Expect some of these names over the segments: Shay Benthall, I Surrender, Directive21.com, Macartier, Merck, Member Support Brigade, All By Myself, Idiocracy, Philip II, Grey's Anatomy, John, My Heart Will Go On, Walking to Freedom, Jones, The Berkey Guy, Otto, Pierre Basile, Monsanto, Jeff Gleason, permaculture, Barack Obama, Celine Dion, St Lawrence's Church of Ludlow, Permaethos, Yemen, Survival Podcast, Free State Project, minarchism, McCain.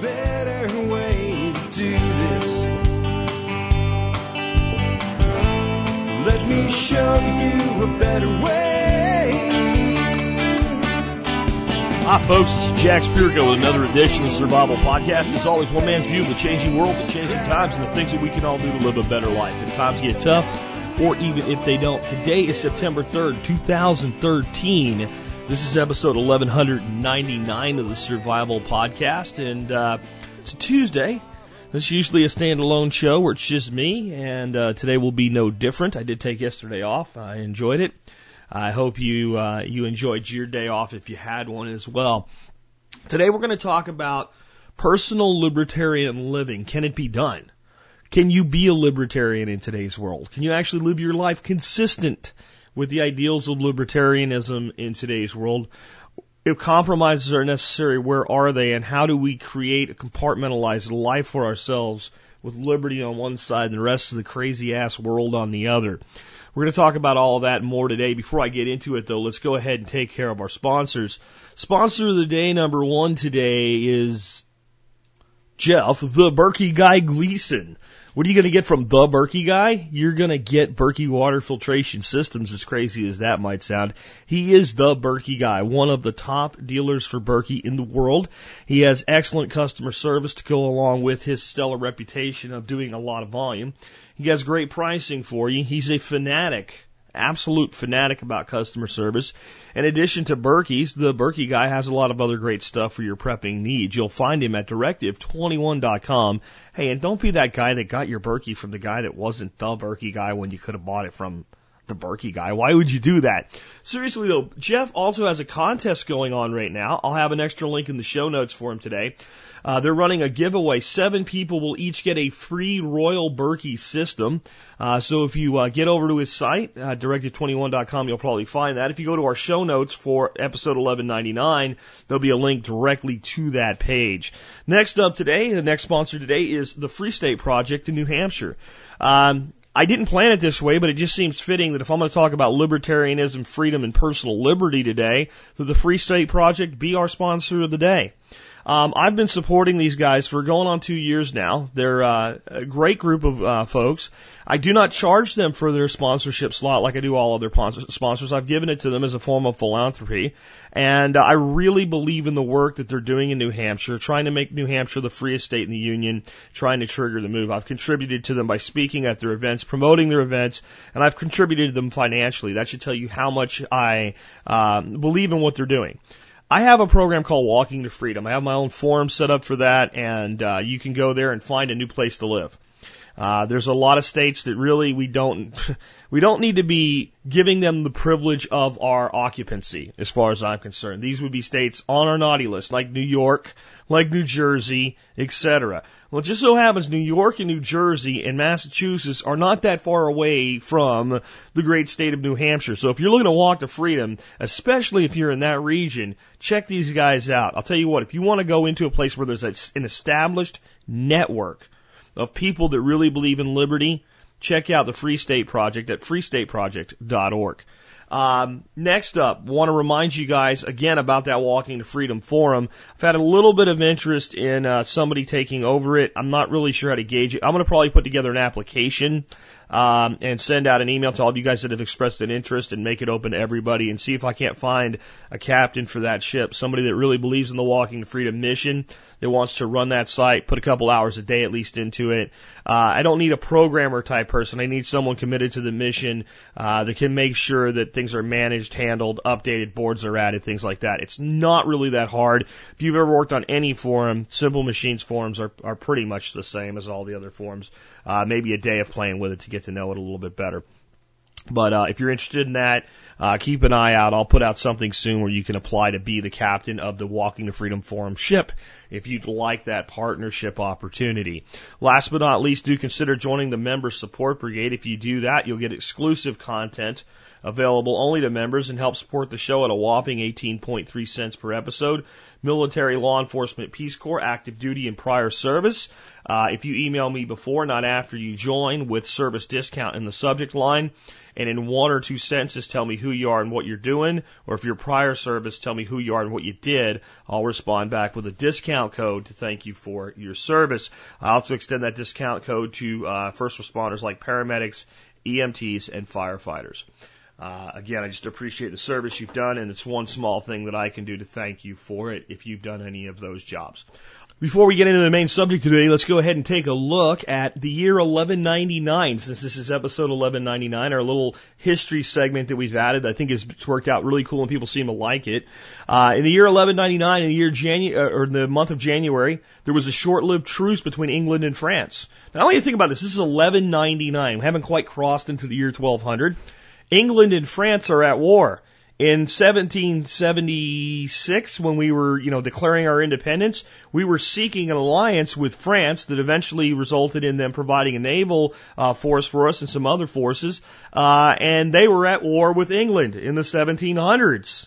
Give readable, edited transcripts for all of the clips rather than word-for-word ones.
better way to do this. Let me show you a better way. Hi, folks. This is Jack Spierko with another edition of the Survival Podcast. As always, one man's view of the changing world, the changing times, and the things that we can all do to live a better life. If times get tough, or even if they don't. Today is September 3rd, 2013. This is episode 1199 of the Survival Podcast, and it's a Tuesday. It's usually a standalone show where it's just me, and today will be no different. I did take yesterday off. I enjoyed it. I hope you you enjoyed your day off if you had one as well. Today we're going to talk about personal libertarian living. Can it be done? Can you be a libertarian in today's world? Can you actually live your life consistent with the ideals of libertarianism in today's world? If compromises are necessary, where are they? And how do we create a compartmentalized life for ourselves with liberty on one side and the rest of the crazy-ass world on the other? We're going to talk about all that and more today. Before I get into it, though, let's go ahead and take care of our sponsors. Sponsor of the day number one today is Jeff, the Berkey Guy Gleason. What are you going to get from the Berkey Guy? You're going to get Berkey water filtration systems, as crazy as that might sound. He is the Berkey Guy, one of the top dealers for Berkey in the world. He has excellent customer service to go along with his stellar reputation of doing a lot of volume. He has great pricing for you. He's a fanatic. Absolute fanatic about customer service. In addition to Berkey's, the Berkey Guy has a lot of other great stuff for your prepping needs. You'll find him at Directive21.com. Hey, and don't be that guy that got your Berkey from the guy that wasn't the Berkey Guy when you could have bought it from the Berkey Guy. Why would you do that? Seriously, though, Jeff also has a contest going on right now. I'll have an extra link in the show notes for him today. They're running a giveaway. 7 people will each get a free Royal Berkey system. So if you get over to his site, Directive21.com, you'll probably find that. If you go to our show notes for episode 1199, there'll be a link directly to that page. Next up today, the next sponsor today is the Free State Project in New Hampshire. I didn't plan it this way, but it just seems fitting that if I'm going to talk about libertarianism, freedom, and personal liberty today, that the Free State Project be our sponsor of the day. I've been supporting these guys for going on 2 years now. They're a great group of folks. I do not charge them for their sponsorship slot like I do all other sponsors. I've given it to them as a form of philanthropy. And I really believe in the work that they're doing in New Hampshire, trying to make New Hampshire the freest state in the union, trying to trigger the move. I've contributed to them by speaking at their events, promoting their events, and I've contributed to them financially. That should tell you how much I believe in what they're doing. I have a program called Walking to Freedom. I have my own forum set up for that, and you can go there and find a new place to live. There's a lot of states that really we don't need to be giving them the privilege of our occupancy, as far as I'm concerned. These would be states on our naughty list, like New York, like New Jersey, etc. Well, it just so happens New York and New Jersey and Massachusetts are not that far away from the great state of New Hampshire. So if you're looking to walk to freedom, especially if you're in that region, check these guys out. I'll tell you what, if you want to go into a place where there's an established network of people that really believe in liberty, check out the Free State Project at freestateproject.org. Next up, want to remind you guys again about that Walking to Freedom forum. I've had a little bit of interest in somebody taking over it. I'm not really sure how to gauge it. I'm going to probably put together an application and send out an email to all of you guys that have expressed an interest and make it open to everybody and see if I can't find a captain for that ship, somebody that really believes in the Walking to Freedom mission, that wants to run that site, put a couple hours a day at least into it. I don't need a programmer type person. I need someone committed to the mission that can make sure that things are managed, handled, updated, boards are added, things like that. It's not really that hard. If you've ever worked on any forum, Simple Machines forums are pretty much the same as all the other forums. Maybe a day of playing with it to get to know it a little bit better. But if you're interested in that, keep an eye out. I'll put out something soon where you can apply to be the captain of the Walking to Freedom Forum ship if you'd like that partnership opportunity. Last but not least, do consider joining the Member Support Brigade. If you do that, you'll get exclusive content available only to members and help support the show at a whopping 18.3 cents per episode. military, law enforcement, Peace Corps, active duty, and prior service. If you email me before, not after you join, with service discount in the subject line, and in 1 or 2 sentences tell me who you are and what you're doing, or if you're prior service, tell me who you are and what you did, I'll respond back with a discount code to thank you for your service. I also extend that discount code to first responders like paramedics, EMTs, and firefighters. Again, I just appreciate the service you've done, and it's one small thing that I can do to thank you for it if you've done any of those jobs. Before we get into the main subject today, let's go ahead and take a look at the year 1199, since this is episode 1199, our little history segment that we've added. I think it's worked out really cool, and people seem to like it. In the year 1199, in the year or the month of January, there was a short-lived truce between England and France. Now, I want you to think about this. This is 1199. We haven't quite crossed into the year 1200. England and France are at war. In 1776, when we were, declaring our independence, we were seeking an alliance with France that eventually resulted in them providing a naval force for us and some other forces, and they were at war with England in the 1700s.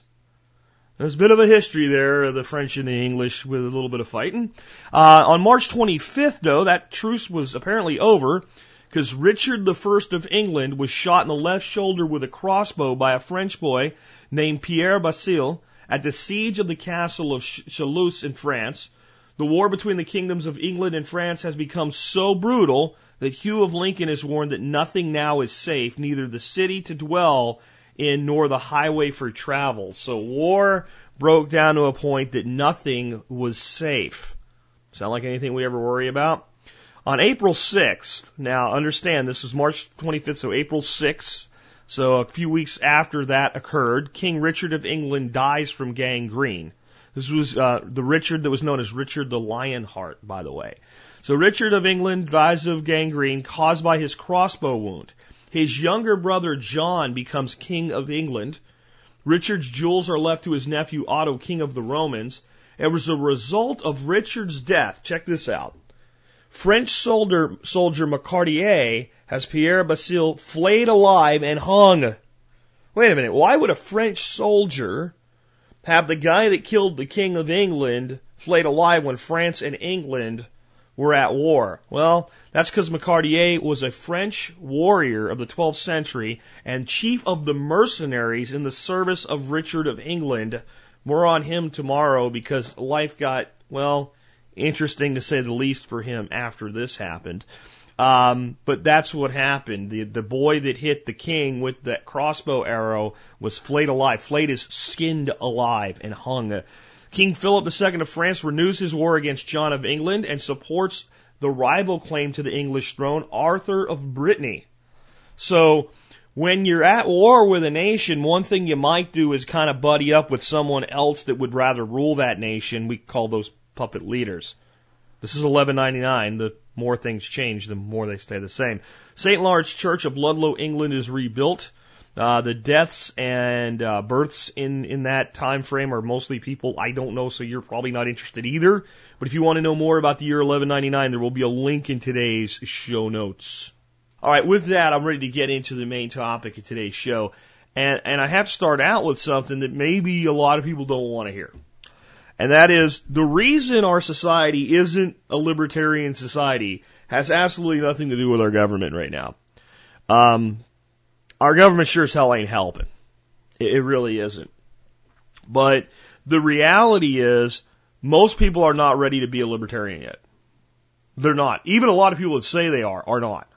There's a bit of a history there, the French and the English with a little bit of fighting. On March 25th, though, that truce was apparently over, because Richard I of England was shot in the left shoulder with a crossbow by a French boy named Pierre Basile at the siege of the castle of Chalus in France. The war between the kingdoms of England and France has become so brutal that Hugh of Lincoln is warned that nothing now is safe, neither the city to dwell in nor the highway for travel. So war broke down to a point that nothing was safe. Sound like anything we ever worry about? On April 6th, now understand this was March 25th, so April 6th, so a few weeks after that occurred, King Richard of England dies from gangrene. This was the Richard that was known as Richard the Lionheart, by the way. So Richard of England dies of gangrene caused by his crossbow wound. His younger brother John becomes King of England. Richard's jewels are left to his nephew Otto, King of the Romans. And as a result of Richard's death, check this out, French soldier Macartier has Pierre Basile flayed alive and hung. Wait a minute, why would a French soldier have the guy that killed the King of England flayed alive when France and England were at war? Well, that's because Macartier was a French warrior of the 12th century and chief of the mercenaries in the service of Richard of England. More on him tomorrow because life got, well, interesting to say the least for him after this happened. But that's what happened. The boy that hit the king with that crossbow arrow was flayed alive. Flayed is skinned alive and hung. King Philip II of France renews his war against John of England and supports the rival claim to the English throne, Arthur of Brittany. So when you're at war with a nation, one thing you might do is kind of buddy up with someone else that would rather rule that nation. We call those puppet leaders. This is 1199. The more things change, the more they stay the same. St Lawrence's Church of Ludlow, England is rebuilt. The deaths and births in that time frame are mostly people I don't know, so you're probably not interested either. But if you want to know more about the year 1199, there will be a link in today's show notes. All right, with that, I'm ready to get into the main topic of today's show. And I have to start out with something that maybe a lot of people don't want to hear. And that is, the reason our society isn't a libertarian society has absolutely nothing to do with our government right now. Our government sure as hell ain't helping. It really isn't. But the reality is, most people are not ready to be a libertarian yet. They're not. Even a lot of people that say they are not.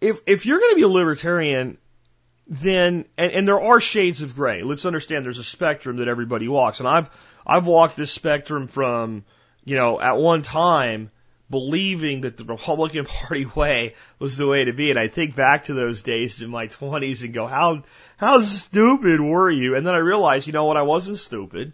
If you're going to be a libertarian, then, and there are shades of gray. Let's understand there's a spectrum that everybody walks. And I've walked this spectrum from, at one time believing that the Republican Party way was the way to be. And I think back to those days in my 20s and go, how stupid were you? And then I realized, I wasn't stupid.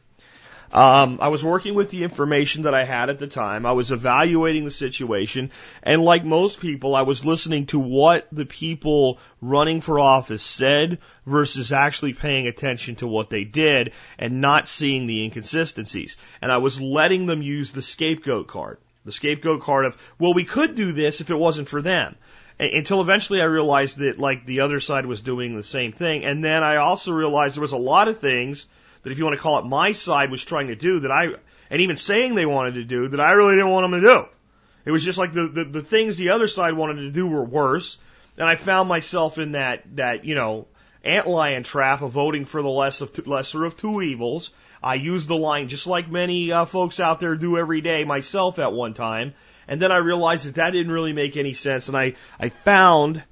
I was working with the information that I had at the time. I was evaluating the situation. And like most people, I was listening to what the people running for office said versus actually paying attention to what they did and not seeing the inconsistencies. And I was letting them use the scapegoat card. The scapegoat card of, well, we could do this if it wasn't for them. Until eventually I realized that, the other side was doing the same thing. And then I also realized there was a lot of things that, if you want to call it, my side was trying to do that and even saying they wanted to do, that I really didn't want them to do. It was just like the things the other side wanted to do were worse, and I found myself in that antlion trap of voting for the lesser of two evils. I used the line just like many folks out there do every day, myself at one time, and then I realized that didn't really make any sense, and I found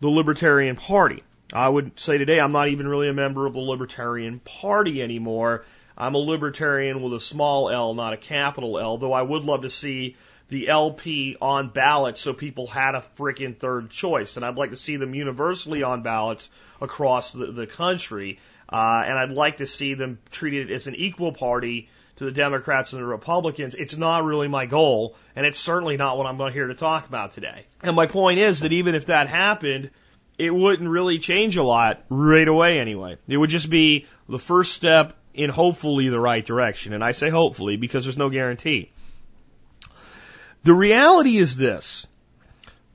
the Libertarian Party. I would say today I'm not even really a member of the Libertarian Party anymore. I'm a libertarian with a small L, not a capital L, though I would love to see the LP on ballots so people had a frickin' third choice. And I'd like to see them universally on ballots across the country. And I'd like to see them treated as an equal party to the Democrats and the Republicans. It's not really my goal, and it's certainly not what I'm here to talk about today. And my point is that even if that happened, it wouldn't really change a lot right away anyway. It would just be the first step in hopefully the right direction. And I say hopefully because there's no guarantee. The reality is this.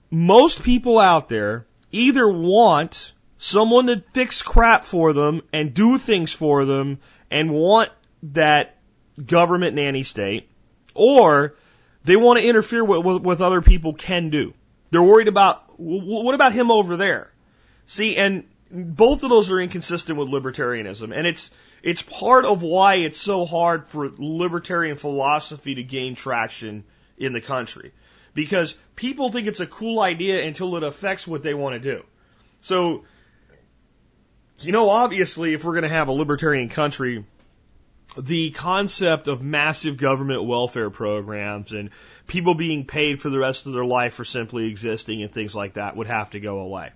Most people out there either want someone to fix crap for them and do things for them and want that government nanny state, or they want to interfere with other people can do. They're worried about, what about him over there? See, and both of those are inconsistent with libertarianism, and it's part of why it's so hard for libertarian philosophy to gain traction in the country, because people think it's a cool idea until it affects what they want to do. So, obviously, if we're going to have a libertarian country, the concept of massive government welfare programs and people being paid for the rest of their life for simply existing and things like that would have to go away.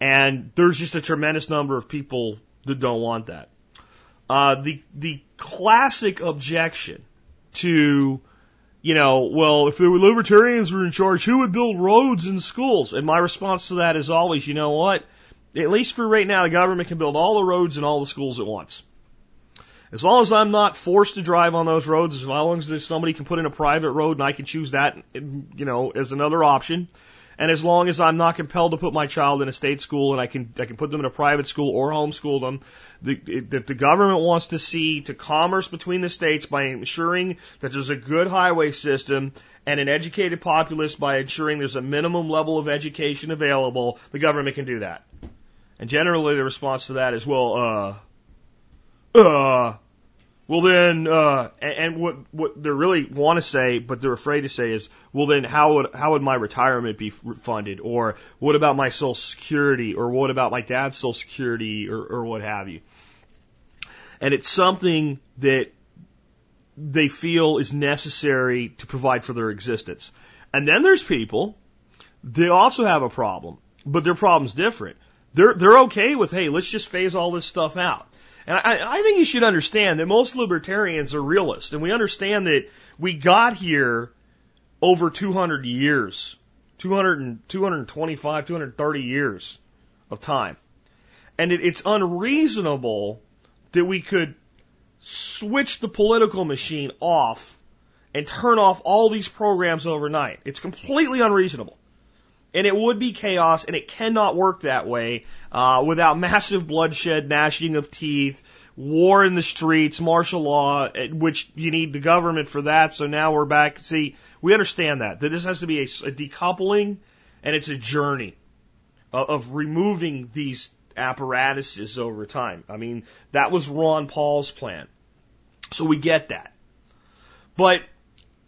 And there's just a tremendous number of people that don't want that. The classic objection to, well, if the libertarians were in charge, who would build roads and schools? And my response to that is always, you know what? At least for right now, the government can build all the roads and all the schools at once. As long as I'm not forced to drive on those roads, as long as somebody can put in a private road and I can choose that, as another option, and as long as I'm not compelled to put my child in a state school and I can put them in a private school or homeschool them, if the government wants to see to commerce between the states by ensuring that there's a good highway system and an educated populace by ensuring there's a minimum level of education available, the government can do that. And generally the response to that is, and what they really want to say, but they're afraid to say is, well, then how would my retirement be funded? Or what about my Social Security? Or what about my dad's Social Security? Or what have you? And it's something that they feel is necessary to provide for their existence. And then there's people that also have a problem, but their problem's different. They're okay with, hey, let's just phase all this stuff out. And I think you should understand that most libertarians are realists, and we understand that we got here over 200 years, 225, 230 years of time. And it's unreasonable that we could switch the political machine off and turn off all these programs overnight. It's completely unreasonable. And it would be chaos, and it cannot work that way without massive bloodshed, gnashing of teeth, war in the streets, martial law, which you need the government for that, so now we're back. See, we understand that this has to be a decoupling, and it's a journey of removing these apparatuses over time. I mean, that was Ron Paul's plan, so we get that. But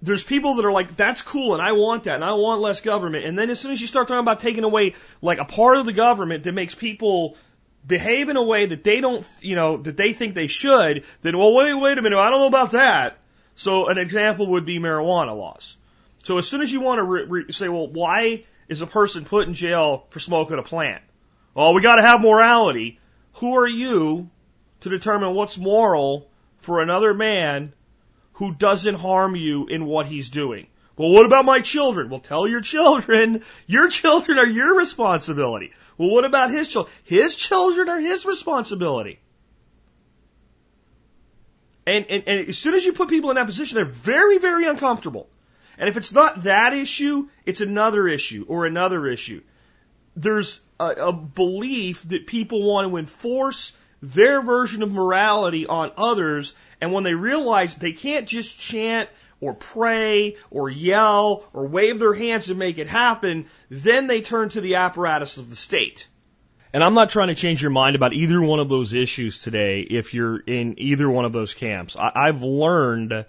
there's people that are like, that's cool, and I want that, and I want less government. And then as soon as you start talking about taking away, like, a part of the government that makes people behave in a way that they don't, that they think they should, then, well, wait a minute, I don't know about that. So an example would be marijuana laws. So as soon as you want to say, well, why is a person put in jail for smoking a plant? Oh, we got to have morality. Who are you to determine what's moral for another man who doesn't harm you in what he's doing? Well, what about my children? Well, tell your children. Your children are your responsibility. Well, what about his children? His children are his responsibility. And as soon as you put people in that position, they're very, very uncomfortable. And if it's not that issue, it's another issue or another issue. There's a belief that people want to enforce their version of morality on others, and when they realize they can't just chant or pray or yell or wave their hands to make it happen, then they turn to the apparatus of the state. And I'm not trying to change your mind about either one of those issues today if you're in either one of those camps. I've learned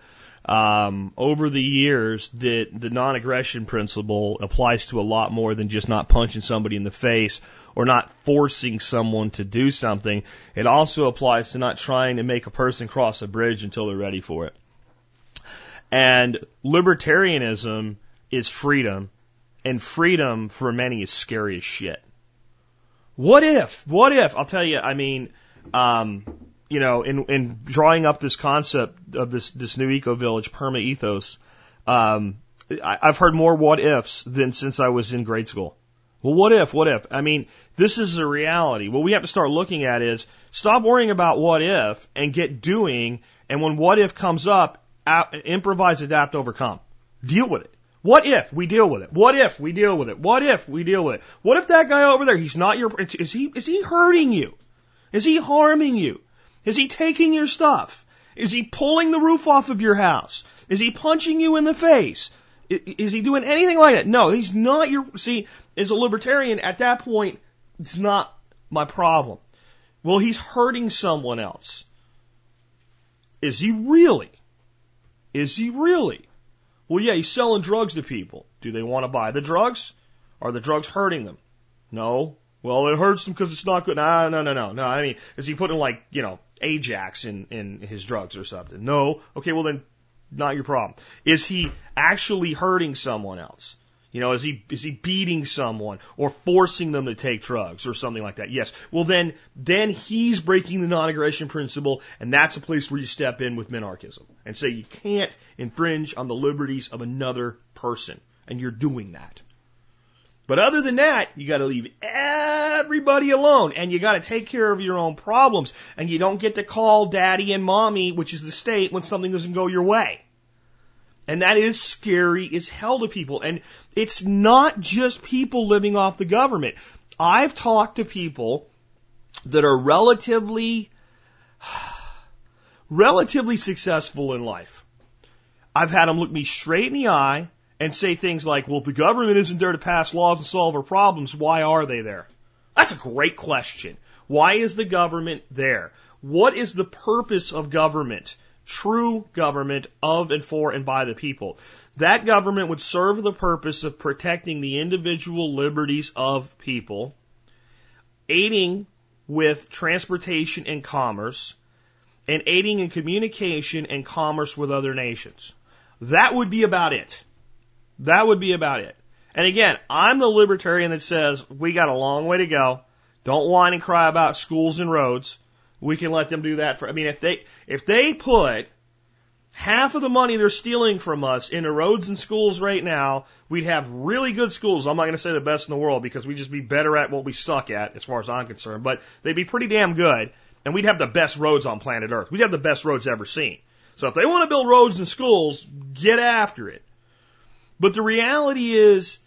over the years that the non-aggression principle applies to a lot more than just not punching somebody in the face or not forcing someone to do something. It also applies to not trying to make a person cross a bridge until they're ready for it. And libertarianism is freedom, and freedom for many is scary as shit. What if, I'll tell you, I mean, you know, in drawing up this concept of this new eco-village, Permaethos, I've heard more what ifs than since I was in grade school. Well, what if? I mean, this is the reality. What we have to start looking at is stop worrying about what if and get doing. And when what if comes up, improvise, adapt, overcome. Deal with it. What if we deal with it? What if we deal with it? What if we deal with it? What if that guy over there, he's not your, is he hurting you? Is he harming you? Is he taking your stuff? Is he pulling the roof off of your house? Is he punching you in the face? Is he doing anything like that? No, he's not your... See, as a libertarian, at that point, it's not my problem. Well, he's hurting someone else. Is he really? Well, yeah, he's selling drugs to people. Do they want to buy the drugs? Are the drugs hurting them? No. Well, it hurts them because it's not good. No. I mean, is he putting, like, you know, Ajax in his drugs or something? No. Okay, well then, not your problem. Is he actually hurting someone else? You know, is he beating someone or forcing them to take drugs or something like that? Yes. Well then he's breaking the non-aggression principle, and that's a place where you step in with minarchism and say you can't infringe on the liberties of another person, and you're doing that. But other than that, you got to leave everybody alone, and you got to take care of your own problems, and you don't get to call daddy and mommy, which is the state, when something doesn't go your way. And that is scary as hell to people. And it's not just people living off the government. I've talked to people that are relatively successful in life. I've had them look me straight in the eye and say things like, well, if the government isn't there to pass laws and solve our problems, why are they there? That's a great question. Why is the government there? What is the purpose of government? True government of and for and by the people. That government would serve the purpose of protecting the individual liberties of people, aiding with transportation and commerce, and aiding in communication and commerce with other nations. That would be about it. And again, I'm the libertarian that says we got a long way to go. Don't whine and cry about schools and roads. We can let them do that for, I mean, if they put half of the money they're stealing from us into roads and schools right now, we'd have really good schools. I'm not going to say the best in the world because we'd just be better at what we suck at as far as I'm concerned, but they'd be pretty damn good, and we'd have the best roads on planet Earth. We'd have the best roads ever seen. So if they want to build roads and schools, get after it. But the reality is,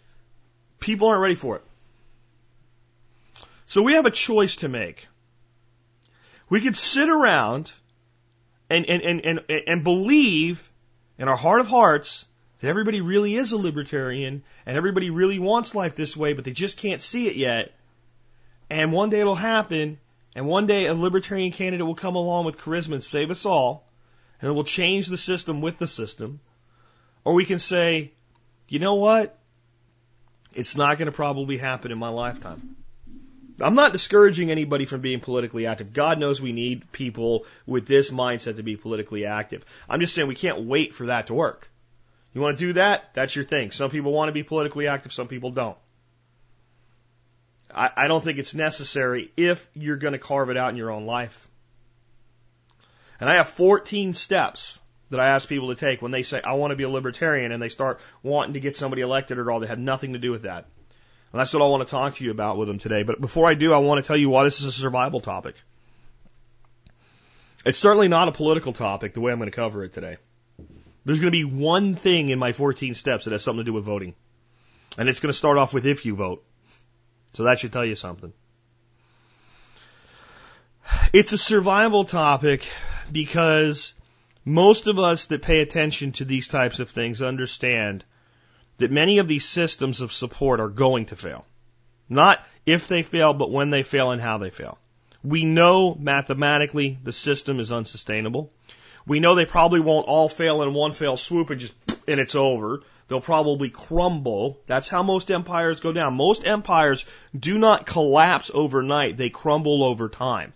people aren't ready for it. So we have a choice to make. We could sit around and believe in our heart of hearts that everybody really is a libertarian and everybody really wants life this way, but they just can't see it yet. And one day it'll happen, and one day a libertarian candidate will come along with charisma and save us all, and it will change the system with the system. Or we can say, you know what? It's not going to probably happen in my lifetime. I'm not discouraging anybody from being politically active. God knows we need people with this mindset to be politically active. I'm just saying we can't wait for that to work. You want to do that? That's your thing. Some people want to be politically active. Some people don't. I don't think it's necessary if you're going to carve it out in your own life. And I have 14 steps that I ask people to take when they say, I want to be a libertarian, and they start wanting to get somebody elected or all that have nothing to do with that. And that's what I want to talk to you about with them today. But before I do, I want to tell you why this is a survival topic. It's certainly not a political topic the way I'm going to cover it today. There's going to be one thing in my 14 steps that has something to do with voting. And it's going to start off with if you vote. So that should tell you something. It's a survival topic because most of us that pay attention to these types of things understand that many of these systems of support are going to fail. Not if they fail, but when they fail and how they fail. We know mathematically the system is unsustainable. We know they probably won't all fail in one fell swoop and just, and it's over. They'll probably crumble. That's how most empires go down. Most empires do not collapse overnight. They crumble over time.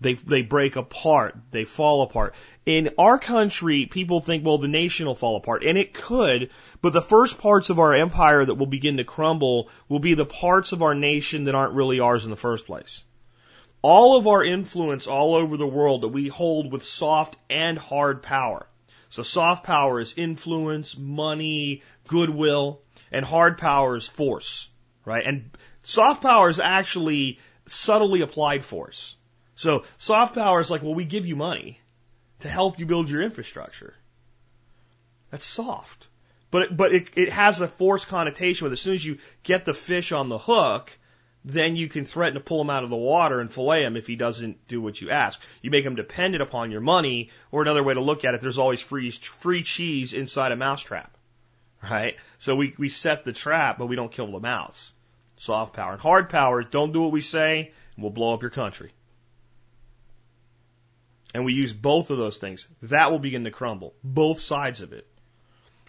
They break apart. They fall apart. In our country, people think, well, the nation will fall apart. And it could, but the first parts of our empire that will begin to crumble will be the parts of our nation that aren't really ours in the first place. All of our influence all over the world that we hold with soft and hard power. So soft power is influence, money, goodwill, and hard power is force, right? And soft power is actually subtly applied force. So soft power is like, well, we give you money to help you build your infrastructure. That's soft. But it has a force connotation with it. As soon as you get the fish on the hook, then you can threaten to pull him out of the water and fillet him if he doesn't do what you ask. You make him dependent upon your money, or another way to look at it, there's always free cheese inside a mousetrap, right? So we set the trap, but we don't kill the mouse. Soft power. And hard power, don't do what we say, and we'll blow up your country. And we use both of those things. That will begin to crumble, both sides of it.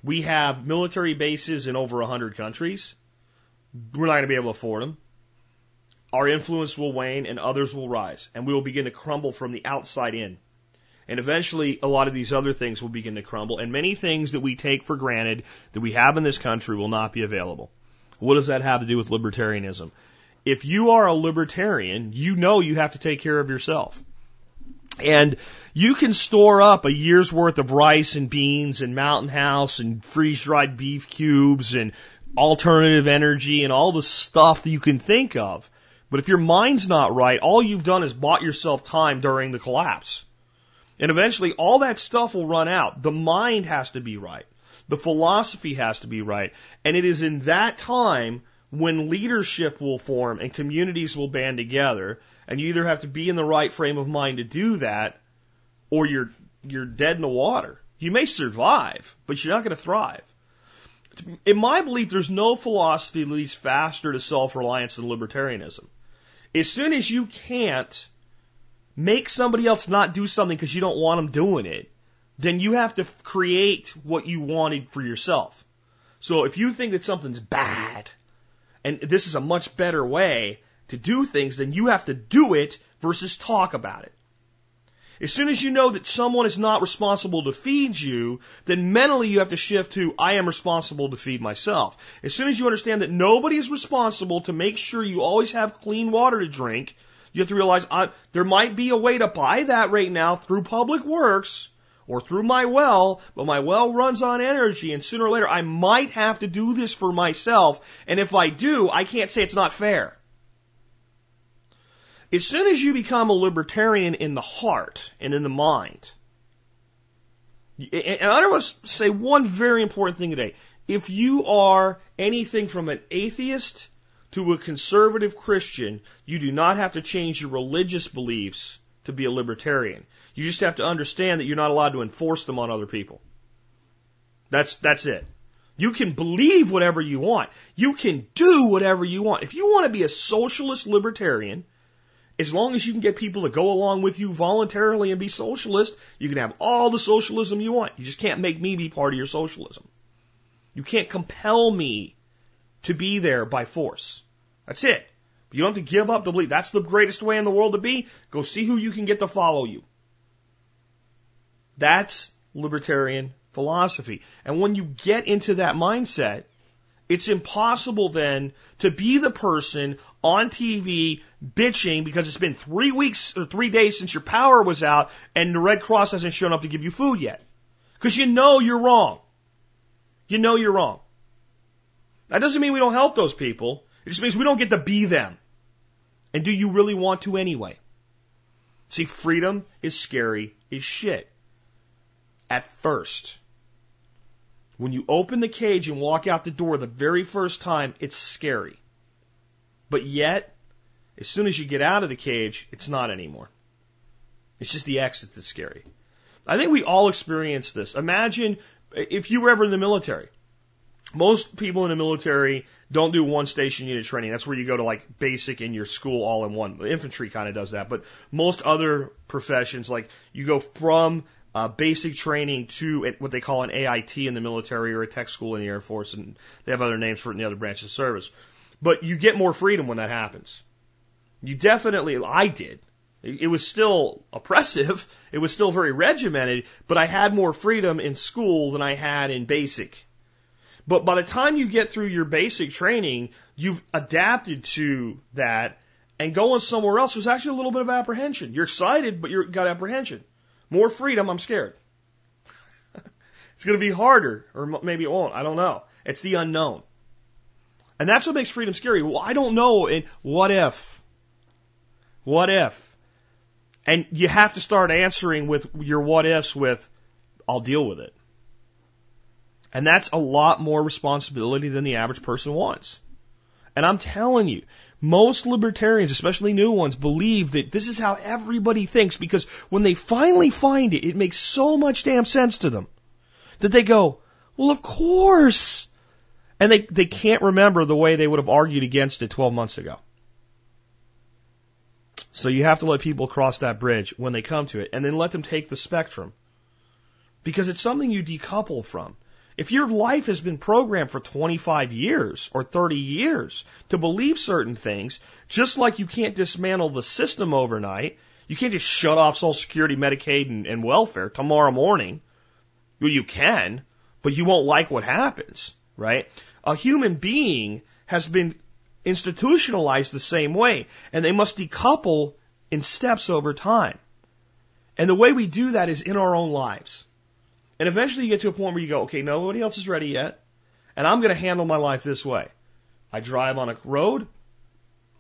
We have military bases in over 100 countries. We're not going to be able to afford them. Our influence will wane and others will rise, and we will begin to crumble from the outside in. And eventually, a lot of these other things will begin to crumble, and many things that we take for granted that we have in this country will not be available. What does that have to do with libertarianism? If you are a libertarian, you know you have to take care of yourself. And you can store up a year's worth of rice and beans and Mountain House and freeze-dried beef cubes and alternative energy and all the stuff that you can think of. But if your mind's not right, all you've done is bought yourself time during the collapse. And eventually all that stuff will run out. The mind has to be right. The philosophy has to be right. And it is in that time when leadership will form and communities will band together. And you either have to be in the right frame of mind to do that, or you're dead in the water. You may survive, but you're not going to thrive. In my belief, there's no philosophy that leads faster to self-reliance than libertarianism. As soon as you can't make somebody else not do something because you don't want them doing it, then you have to create what you wanted for yourself. So if you think that something's bad, and this is a much better way to do things, then you have to do it versus talk about it. As soon as you know that someone is not responsible to feed you, then mentally you have to shift to, I am responsible to feed myself. As soon as you understand that nobody is responsible to make sure you always have clean water to drink, you have to realize there might be a way to buy that right now through public works or through my well, but my well runs on energy, and sooner or later I might have to do this for myself, and if I do, I can't say it's not fair. As soon as you become a libertarian in the heart and in the mind, and I want to say one very important thing today. If you are anything from an atheist to a conservative Christian, you do not have to change your religious beliefs to be a libertarian. You just have to understand that you're not allowed to enforce them on other people. That's it. You can believe whatever you want. You can do whatever you want. If you want to be a socialist libertarian, as long as you can get people to go along with you voluntarily and be socialist, you can have all the socialism you want. You just can't make me be part of your socialism. You can't compel me to be there by force. That's it. You don't have to give up the belief. That's the greatest way in the world to be. Go see who you can get to follow you. That's libertarian philosophy. And when you get into that mindset, it's impossible then to be the person on TV bitching because it's been 3 weeks or 3 days since your power was out and the Red Cross hasn't shown up to give you food yet. Because you know you're wrong. You know you're wrong. That doesn't mean we don't help those people. It just means we don't get to be them. And do you really want to anyway? See, freedom is scary as shit. At first. When you open the cage and walk out the door the very first time, it's scary. But yet, as soon as you get out of the cage, it's not anymore. It's just the exit that's scary. I think we all experience this. Imagine if you were ever in the military. Most people in the military don't do one station unit training. That's where you go to like basic in your school all in one. The infantry kind of does that. But most other professions, like you go from basic training to what they call an AIT in the military or a tech school in the Air Force. And they have other names for it in the other branches of service. But you get more freedom when that happens. You definitely, I did. It was still oppressive. It was still very regimented, but I had more freedom in school than I had in basic. But by the time you get through your basic training, you've adapted to that, and going somewhere else, there's actually a little bit of apprehension. You're excited, but you've got apprehension. More freedom, I'm scared. It's going to be harder, or maybe it won't. I don't know. It's the unknown. And that's what makes freedom scary. Well, I don't know. And what if? What if? And you have to start answering with your what ifs with, I'll deal with it. And that's a lot more responsibility than the average person wants. And I'm telling you, most libertarians, especially new ones, believe that this is how everybody thinks, because when they finally find it, it makes so much damn sense to them that they go, well, of course. And they can't remember the way they would have argued against it 12 months ago. So you have to let people cross that bridge when they come to it, and then let them take the spectrum. Because it's something you decouple from. If your life has been programmed for 25 years or 30 years to believe certain things, just like you can't dismantle the system overnight, you can't just shut off Social Security, Medicaid, and welfare tomorrow morning. Well, you can, but you won't like what happens, right? A human being has been institutionalized the same way, and they must decouple in steps over time. And the way we do that is in our own lives. And eventually you get to a point where you go, okay, nobody else is ready yet, and I'm going to handle my life this way. I drive on a road.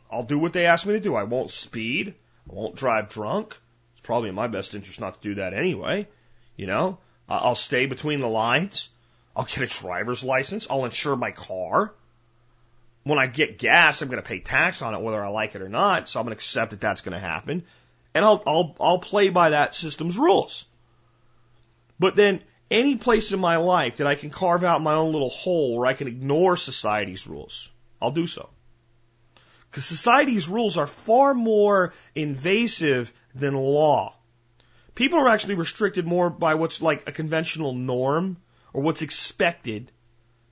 I'll do what they ask me to do. I won't speed. I won't drive drunk. It's probably in my best interest not to do that anyway. You know, I'll stay between the lines. I'll get a driver's license. I'll insure my car. When I get gas, I'm going to pay tax on it whether I like it or not, so I'm going to accept that that's going to happen, and I'll play by that system's rules. But then any place in my life that I can carve out my own little hole where I can ignore society's rules, I'll do so. Because society's rules are far more invasive than law. People are actually restricted more by what's like a conventional norm or what's expected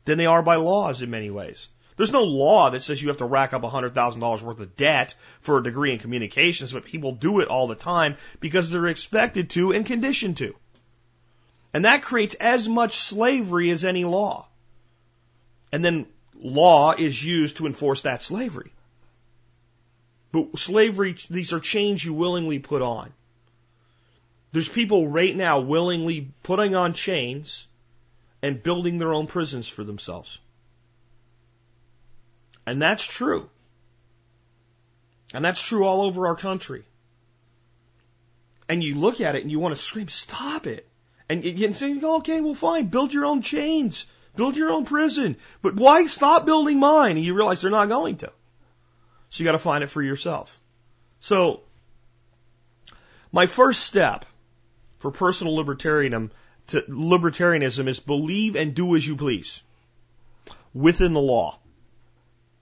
than they are by laws in many ways. There's no law that says you have to rack up $100,000 worth of debt for a degree in communications, but people do it all the time because they're expected to and conditioned to. And that creates as much slavery as any law. And then law is used to enforce that slavery. But slavery, these are chains you willingly put on. There's people right now willingly putting on chains and building their own prisons for themselves. And that's true. And that's true all over our country. And you look at it and you want to scream, stop it. And you go, okay, well, fine, build your own chains. Build your own prison. But why stop building mine? And you realize they're not going to. So you got to find it for yourself. So my first step for personal libertarianism is believe and do as you please within the law.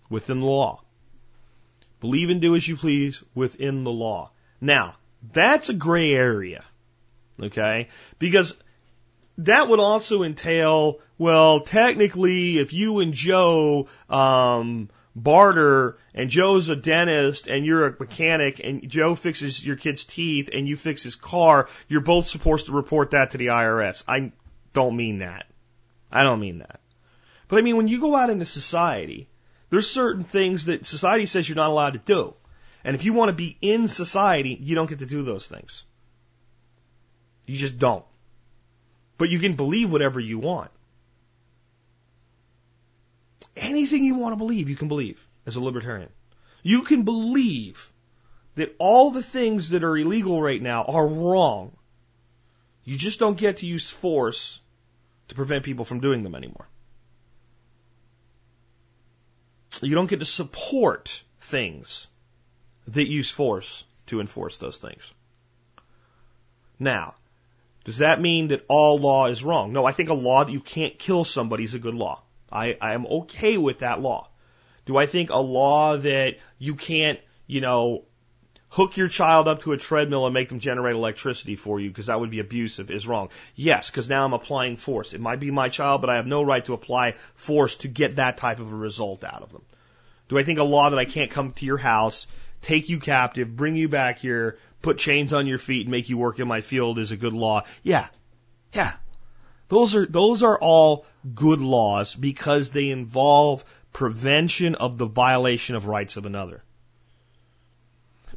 Within the law. Believe and do as you please within the law. Now, that's a gray area, okay? Because that would also entail, well, technically, if you and Joe barter, and Joe's a dentist, and you're a mechanic, and Joe fixes your kid's teeth, and you fix his car, you're both supposed to report that to the IRS. I don't mean that. I don't mean that. But I mean, when you go out into society, there's certain things that society says you're not allowed to do. And if you want to be in society, you don't get to do those things. You just don't. But you can believe whatever you want. Anything you want to believe, you can believe as a libertarian. You can believe that all the things that are illegal right now are wrong. You just don't get to use force to prevent people from doing them anymore. You don't get to support things that use force to enforce those things. Now, does that mean that all law is wrong? No, I think a law that you can't kill somebody is a good law. I am okay with that law. Do I think a law that you can't, you know, hook your child up to a treadmill and make them generate electricity for you because that would be abusive is wrong? Yes, because now I'm applying force. It might be my child, but I have no right to apply force to get that type of a result out of them. Do I think a law that I can't come to your house, take you captive, bring you back here, put chains on your feet and make you work in my field is a good law? Yeah. Yeah. Those are all good laws because they involve prevention of the violation of rights of another.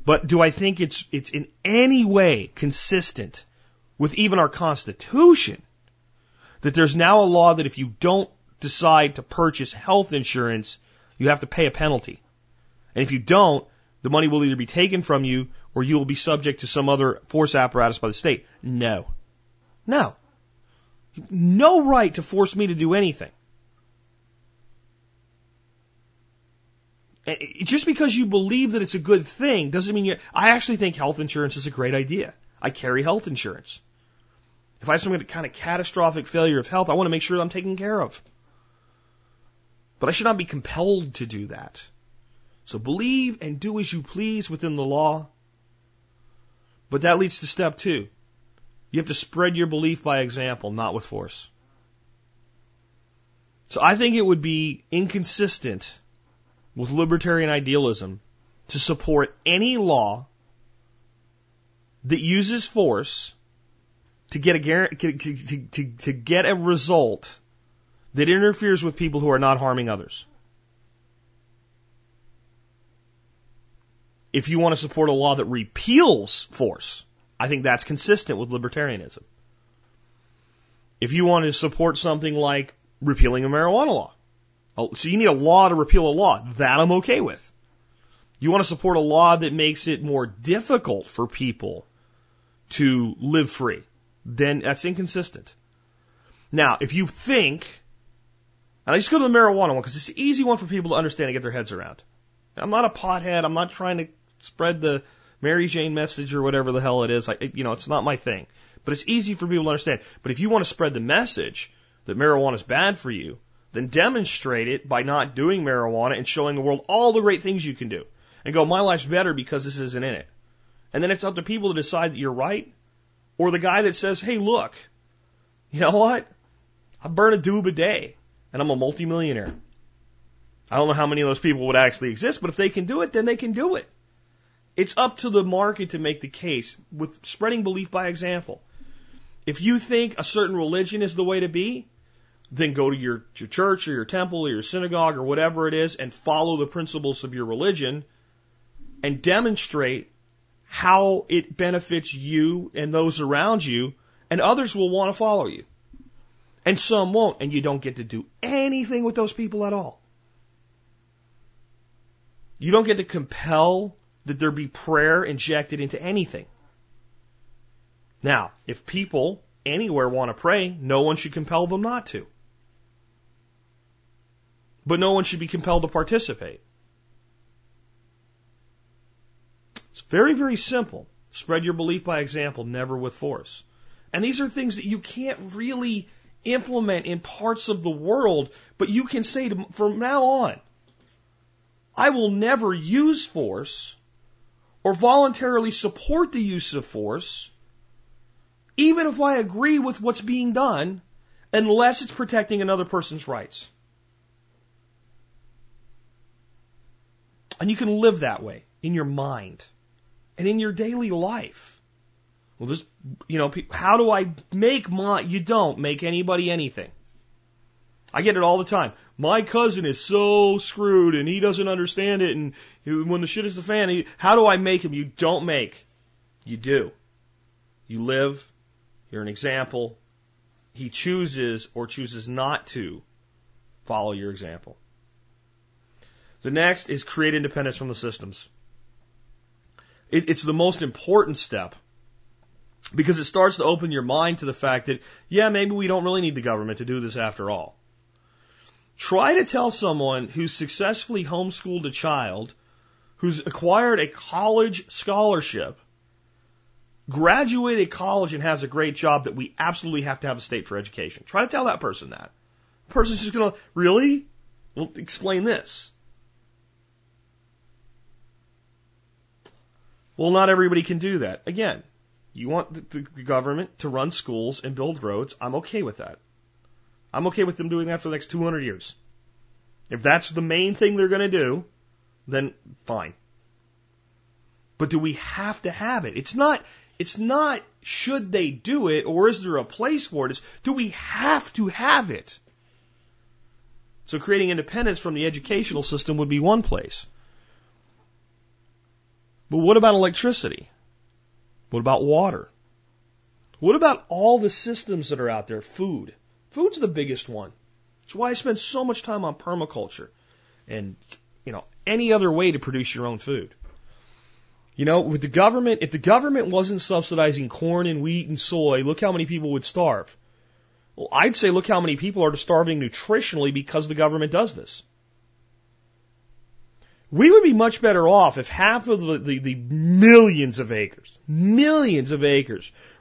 But do I think it's in any way consistent with even our Constitution that there's now a law that if you don't decide to purchase health insurance, you have to pay a penalty? And if you don't, the money will either be taken from you or you will be subject to some other force apparatus by the state. No. No. No right to force me to do anything. Just because you believe that it's a good thing doesn't mean I actually think health insurance is a great idea. I carry health insurance. If I have some kind of catastrophic failure of health, I want to make sure that I'm taken care of. But I should not be compelled to do that. So believe and do as you please within the law. But that leads to step two. You have to spread your belief by example, not with force. So I think it would be inconsistent with libertarian idealism to support any law that uses force to get a result that interferes with people who are not harming others. If you want to support a law that repeals force, I think that's consistent with libertarianism. If you want to support something like repealing a marijuana law, so you need a law to repeal a law. That I'm okay with. You want to support a law that makes it more difficult for people to live free, then that's inconsistent. Now, if you think, and I just go to the marijuana one because it's an easy one for people to understand and get their heads around. I'm not a pothead. I'm not trying to spread the Mary Jane message or whatever the hell it is. It's not my thing. But it's easy for people to understand. But if you want to spread the message that marijuana is bad for you, then demonstrate it by not doing marijuana and showing the world all the great things you can do. And go, my life's better because this isn't in it. And then it's up to people to decide that you're right. Or the guy that says, hey, look, you know what? I burn a doob a day, and I'm a multimillionaire. I don't know how many of those people would actually exist, but if they can do it, then they can do it. It's up to the market to make the case with spreading belief by example. If you think a certain religion is the way to be, then go to your church or your temple or your synagogue or whatever it is and follow the principles of your religion and demonstrate how it benefits you and those around you, and others will want to follow you. And some won't, and you don't get to do anything with those people at all. You don't get to compel that there be prayer injected into anything. Now, if people anywhere want to pray, no one should compel them not to. But no one should be compelled to participate. It's very, very simple. Spread your belief by example, never with force. And these are things that you can't really implement in parts of the world, but you can say from now on, I will never use force or voluntarily support the use of force, even if I agree with what's being done, unless it's protecting another person's rights. And you can live that way in your mind and in your daily life. Well, how do I make you don't make anybody anything. I get it all the time. My cousin is so screwed and he doesn't understand it. And when the shit is the fan, how do I make him? You don't make. You do. You live. You're an example. He chooses or chooses not to follow your example. The next is create independence from the systems. It's the most important step because it starts to open your mind to the fact that, yeah, maybe we don't really need the government to do this after all. Try to tell someone who's successfully homeschooled a child, who's acquired a college scholarship, graduated college and has a great job, that we absolutely have to have a state for education. Try to tell that person that. The person's just going to, really? Well, explain this. Well, not everybody can do that. Again, you want the government to run schools and build roads. I'm okay with that. I'm okay with them doing that for the next 200 years. If that's the main thing they're going to do, then fine. But do we have to have it? It's not should they do it or is there a place for it? It's do we have to have it? So creating independence from the educational system would be one place. But what about electricity? What about water? What about all the systems that are out there? Food. Food's the biggest one. That's why I spend so much time on permaculture and, any other way to produce your own food. With the government, if the government wasn't subsidizing corn and wheat and soy, look how many people would starve. Well, I'd say look how many people are starving nutritionally because the government does this. We would be much better off if half of the millions of acres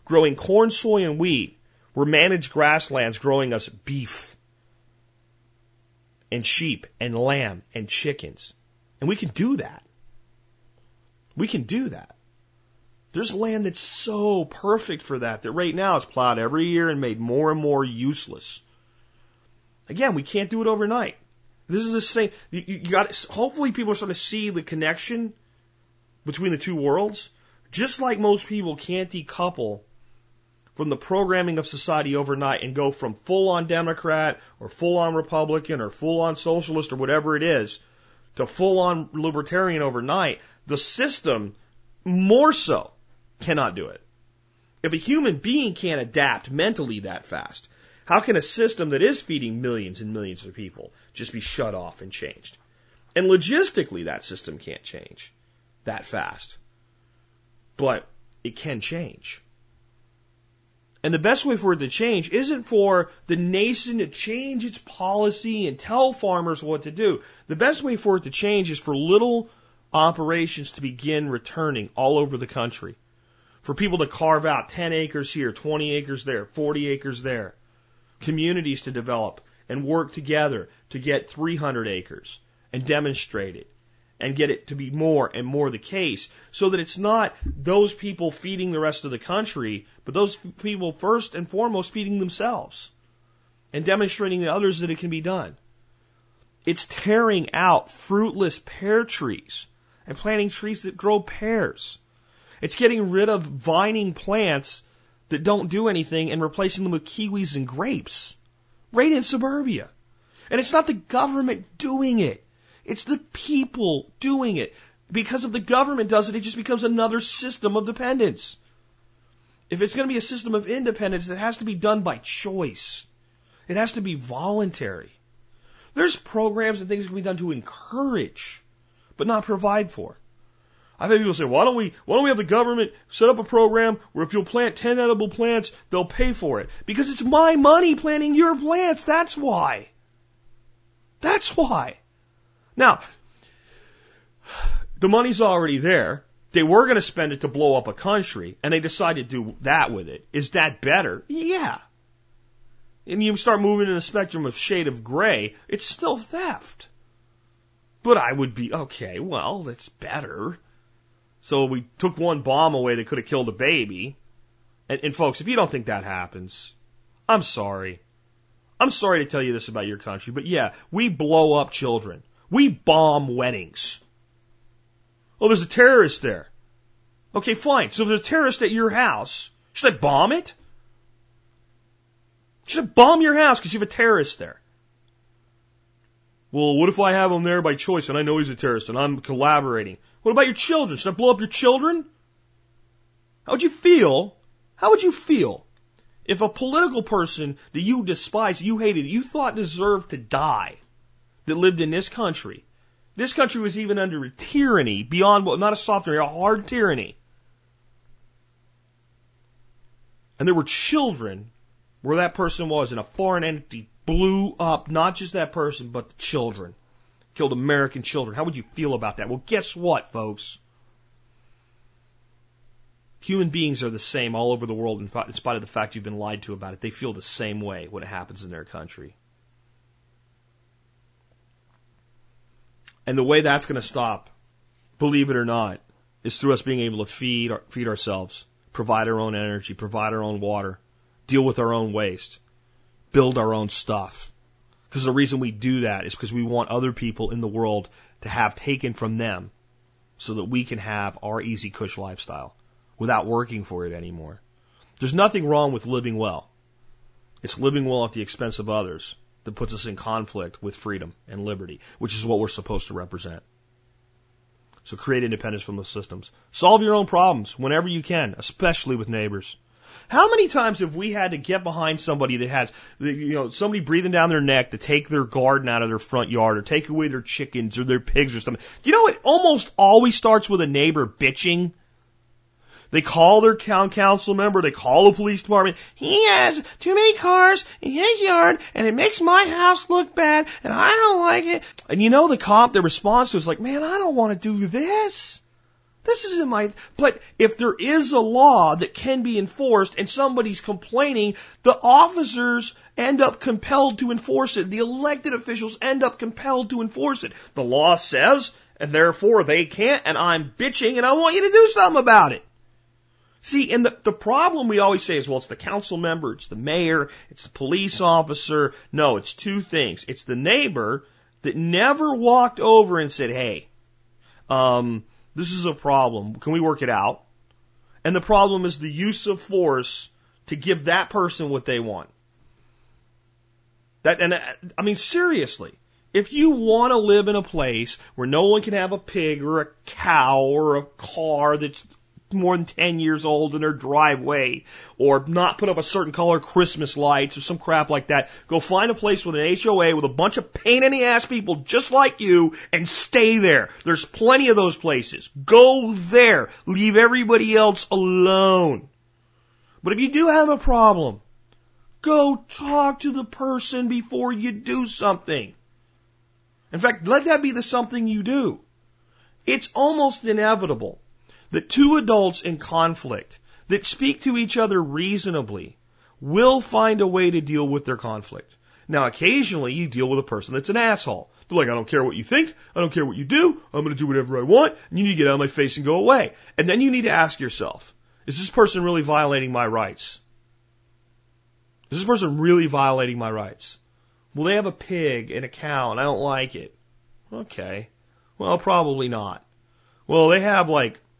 growing corn, soy, and wheat were managed grasslands growing us beef and sheep and lamb and chickens. And we can do that. We can do that. There's land that's so perfect for that right now is plowed every year and made more and more useless. Again, we can't do it overnight. This is the same. Hopefully people are starting to see the connection between the two worlds. Just like most people can't decouple from the programming of society overnight and go from full-on Democrat or full-on Republican or full-on socialist or whatever it is to full-on libertarian overnight, the system more so cannot do it. If a human being can't adapt mentally that fast, how can a system that is feeding millions and millions of people just be shut off and changed? And logistically, that system can't change that fast. But it can change. And the best way for it to change isn't for the nation to change its policy and tell farmers what to do. The best way for it to change is for little operations to begin returning all over the country. For people to carve out 10 acres here, 20 acres there, 40 acres there. Communities to develop and work together to get 300 acres and demonstrate it and get it to be more and more the case, so that it's not those people feeding the rest of the country, but those people first and foremost feeding themselves and demonstrating to others that it can be done. It's tearing out fruitless pear trees and planting trees that grow pears. It's getting rid of vining plants that don't do anything and replacing them with kiwis and grapes right in suburbia. And it's not the government doing it. It's the people doing it. Because if the government does it, it just becomes another system of dependence. If it's going to be a system of independence, it has to be done by choice. It has to be voluntary. There's programs and things that can be done to encourage, but not provide for. I've had people say, why don't we have the government set up a program where if you'll plant 10 edible plants, they'll pay for it? Because it's my money planting your plants. That's why. That's why. Now, the money's already there. They were going to spend it to blow up a country, and they decided to do that with it. Is that better? Yeah. And you start moving in a spectrum of shade of gray, it's still theft. But I would be, okay, well, that's better. So we took one bomb away that could have killed a baby. And folks, if you don't think that happens, I'm sorry. I'm sorry to tell you this about your country, but yeah, we blow up children. We bomb weddings. Oh, there's a terrorist there. Okay, fine. So if there's a terrorist at your house, should I bomb it? Should I bomb your house because you have a terrorist there? Well, what if I have him there by choice and I know he's a terrorist and I'm collaborating? What about your children? Should I blow up your children? How would you feel if a political person that you despised, you hated, you thought deserved to die, that lived in this country? This country was even under a tyranny beyond what, not a soft tyranny, a hard tyranny. And there were children where that person was, and a foreign entity blew up not just that person, but the children. Killed American children. How would you feel about that? Well, guess what, folks? Human beings are the same all over the world in spite of the fact you've been lied to about it. They feel the same way when it happens in their country. And the way that's going to stop, believe it or not, is through us being able to feed ourselves, provide our own energy, provide our own water, deal with our own waste, build our own stuff. Because the reason we do that is because we want other people in the world to have taken from them so that we can have our easy cush lifestyle without working for it anymore. There's nothing wrong with living well. It's living well at the expense of others that puts us in conflict with freedom and liberty, which is what we're supposed to represent. So create independence from those systems. Solve your own problems whenever you can, especially with neighbors. How many times have we had to get behind somebody that has, somebody breathing down their neck to take their garden out of their front yard or take away their chickens or their pigs or something? You know, it almost always starts with a neighbor bitching. They call their town council member, they call the police department. He has too many cars in his yard, and it makes my house look bad, and I don't like it. And the cop, their response was like, man, I don't want to do this. This isn't but if there is a law that can be enforced and somebody's complaining, the officers end up compelled to enforce it. The elected officials end up compelled to enforce it. The law says, and therefore they can't, and I'm bitching, and I want you to do something about it. See, and the problem we always say is, well, it's the council member, it's the mayor, it's the police officer. No, it's two things. It's the neighbor that never walked over and said, hey, this is a problem. Can we work it out? And the problem is the use of force to give that person what they want. Seriously. If you want to live in a place where no one can have a pig or a cow or a car that's more than 10 years old in their driveway, or not put up a certain color Christmas lights or some crap like that, go find a place with an HOA with a bunch of pain in the ass people just like you and stay there. There's plenty of those places. Go there. Leave everybody else alone. But if you do have a problem, go talk to the person before you do something. In fact, let that be the something you do. It's almost inevitable that two adults in conflict that speak to each other reasonably will find a way to deal with their conflict. Now, occasionally, you deal with a person that's an asshole. They're like, I don't care what you think. I don't care what you do. I'm going to do whatever I want. And you need to get out of my face and go away. And then you need to ask yourself, is this person really violating my rights? Is this person really violating my rights? Well, they have a pig and a cow, and I don't like it. Okay. Well, probably not. Well, they have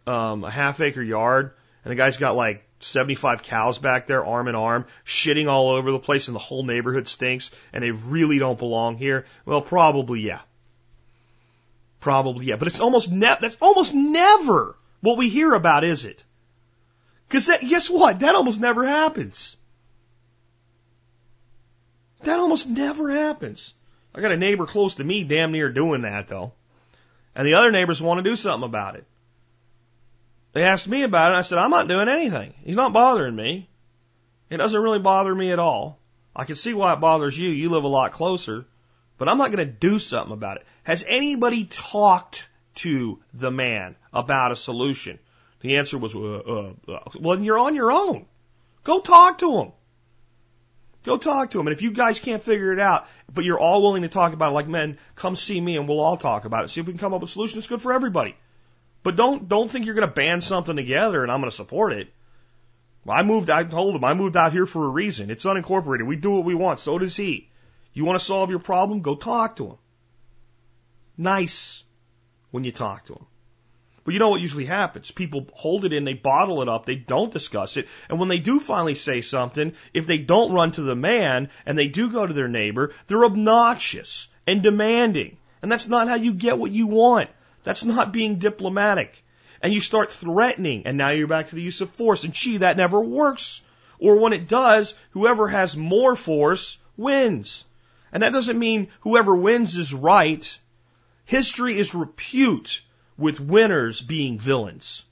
a half-acre yard, and the guy's got 75 cows back there, arm in arm, shitting all over the place, and the whole neighborhood stinks, and they really don't belong here. Well, probably, yeah. Probably, yeah. But it's that's almost never what we hear about, is it? Because guess what? That almost never happens. That almost never happens. I got a neighbor close to me damn near doing that, though. And the other neighbors want to do something about it. They asked me about it, and I said, I'm not doing anything. He's not bothering me. It doesn't really bother me at all. I can see why it bothers you. You live a lot closer. But I'm not going to do something about it. Has anybody talked to the man about a solution? The answer was, well, you're on your own. Go talk to him. Go talk to him. And if you guys can't figure it out, but you're all willing to talk about it like men, come see me, and we'll all talk about it. See if we can come up with a solution that's good for everybody. But don't think you're going to band something together and I'm going to support it. I told him I moved out here for a reason. It's unincorporated. We do what we want. So does he. You want to solve your problem? Go talk to him. Nice when you talk to him. But you know what usually happens? People hold it in, they bottle it up, they don't discuss it, and when they do finally say something, if they don't run to the man and they do go to their neighbor, they're obnoxious and demanding. And that's not how you get what you want. That's not being diplomatic. And you start threatening, and now you're back to the use of force. And that never works. Or when it does, whoever has more force wins. And that doesn't mean whoever wins is right. History is replete with winners being villains.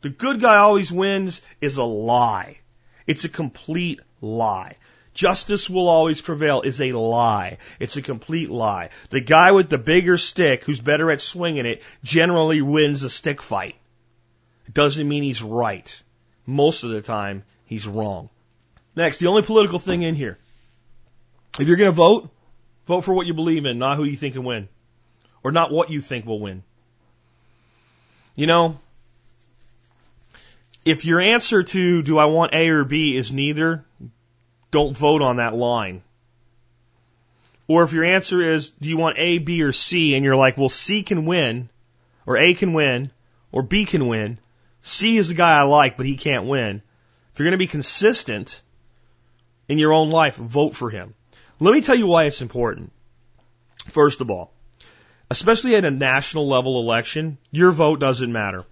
The good guy always wins is a lie. It's a complete lie. Justice will always prevail is a lie. It's a complete lie. The guy with the bigger stick who's better at swinging it generally wins a stick fight. It doesn't mean he's right. most of the time he's wrong. Next, the only political thing in here. If you're going to vote, vote for what you believe in, not who you think can win. Or not what you think will win. You know, if your answer to do I want A or B is neither, don't vote on that line. Or if your answer is do you want A, B, or C, and you're like, well, C can win, or A can win, or B can win, C is the guy I like, but he can't win. If you're going to be consistent in your own life, vote for him. Let me tell you why it's important. First of all, especially at a national level election, your vote doesn't matter.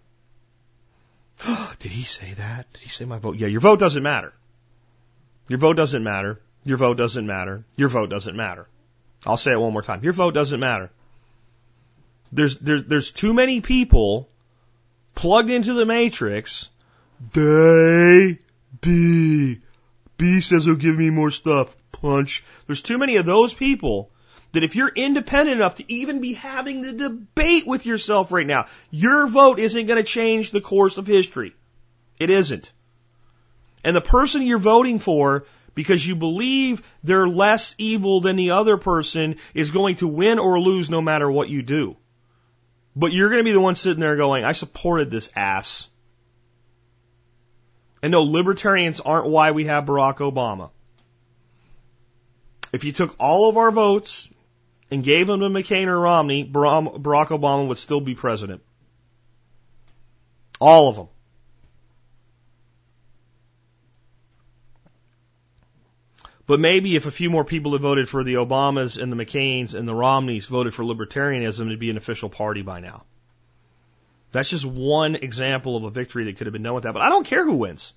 Did he say that? Did he say my vote? Yeah, your vote doesn't matter. Your vote doesn't matter. Your vote doesn't matter. Your vote doesn't matter. I'll say it one more time. Your vote doesn't matter. There's too many people plugged into the matrix. They, B says he'll give me more stuff. Punch. There's too many of those people that if you're independent enough to even be having the debate with yourself right now, your vote isn't going to change the course of history. It isn't. And the person you're voting for, because you believe they're less evil than the other person, is going to win or lose no matter what you do. But you're going to be the one sitting there going, I supported this ass. And no, libertarians aren't why we have Barack Obama. If you took all of our votes and gave them to McCain or Romney, Barack Obama would still be president. All of them. But maybe if a few more people had voted for the Obamas and the McCains and the Romneys voted for libertarianism, it'd be an official party by now. That's just one example of a victory that could have been done with that. But I don't care who wins.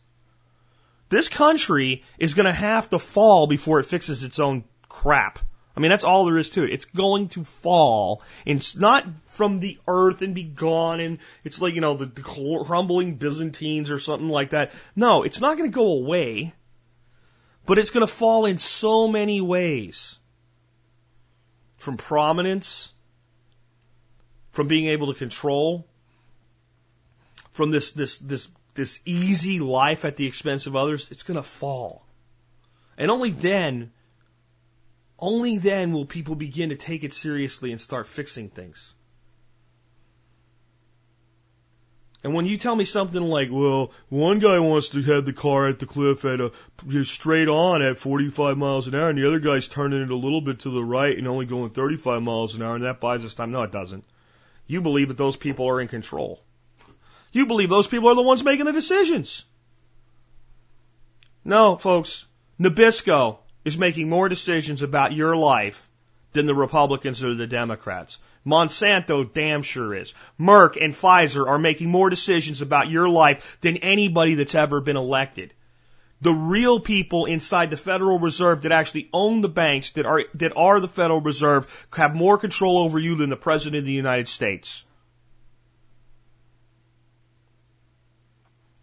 This country is going to have to fall before it fixes its own crap. I mean, that's all there is to it. It's going to fall. And it's not from the earth and be gone. And it's like, you know, the crumbling Byzantines or something like that. No, it's not going to go away. But it's going to fall in so many ways. From prominence, from being able to control, from this easy life at the expense of others. It's going to fall. And only then will people begin to take it seriously and start fixing things. And when you tell me something like, well, one guy wants to head the car at the cliff at straight on at 45 miles an hour, and the other guy's turning it a little bit to the right and only going 35 miles an hour, and that buys us time. No, it doesn't. You believe that those people are in control. You believe those people are the ones making the decisions. No, folks, Nabisco is making more decisions about your life than the Republicans or the Democrats. Monsanto damn sure is. Merck and Pfizer are making more decisions about your life than anybody that's ever been elected. The real people inside the Federal Reserve that actually own the banks that are the Federal Reserve have more control over you than the President of the United States.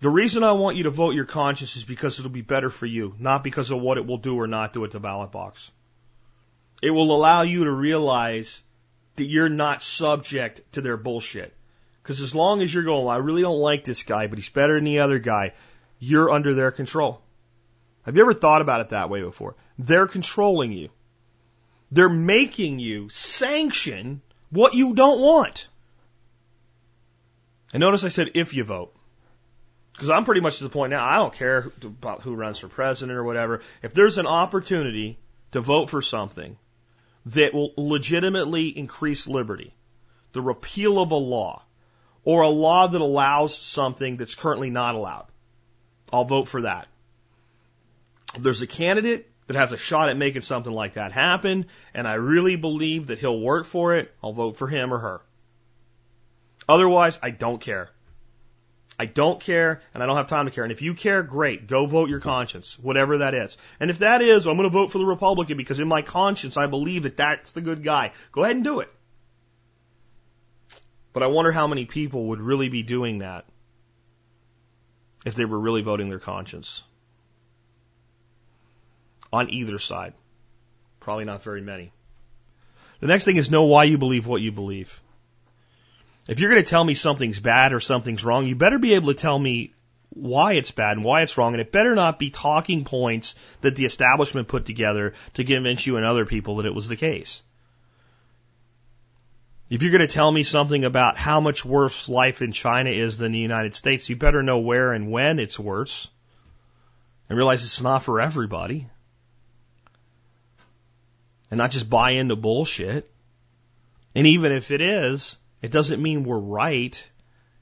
The reason I want you to vote your conscience is because it'll be better for you, not because of what it will do or not do at the ballot box. It will allow you to realize that you're not subject to their bullshit. Because as long as you're going, I really don't like this guy, but he's better than the other guy, you're under their control. Have you ever thought about it that way before? They're controlling you. They're making you sanction what you don't want. And notice I said if you vote. Because I'm pretty much to the point now, I don't care about who runs for president or whatever. If there's an opportunity to vote for something that will legitimately increase liberty, the repeal of a law, or a law that allows something that's currently not allowed, I'll vote for that. If there's a candidate that has a shot at making something like that happen, and I really believe that he'll work for it, I'll vote for him or her. Otherwise, I don't care. I don't care, and I don't have time to care. And if you care, great. Go vote your conscience, whatever that is. And if that is, I'm going to vote for the Republican because in my conscience, I believe that that's the good guy. Go ahead and do it. But I wonder how many people would really be doing that if they were really voting their conscience. On either side. Probably not very many. The next thing is know why you believe what you believe. If you're going to tell me something's bad or something's wrong, you better be able to tell me why it's bad and why it's wrong, and it better not be talking points that the establishment put together to convince you and other people that it was the case. If you're going to tell me something about how much worse life in China is than the United States, you better know where and when it's worse and realize it's not for everybody, and not just buy into bullshit. And even if it is, it doesn't mean we're right.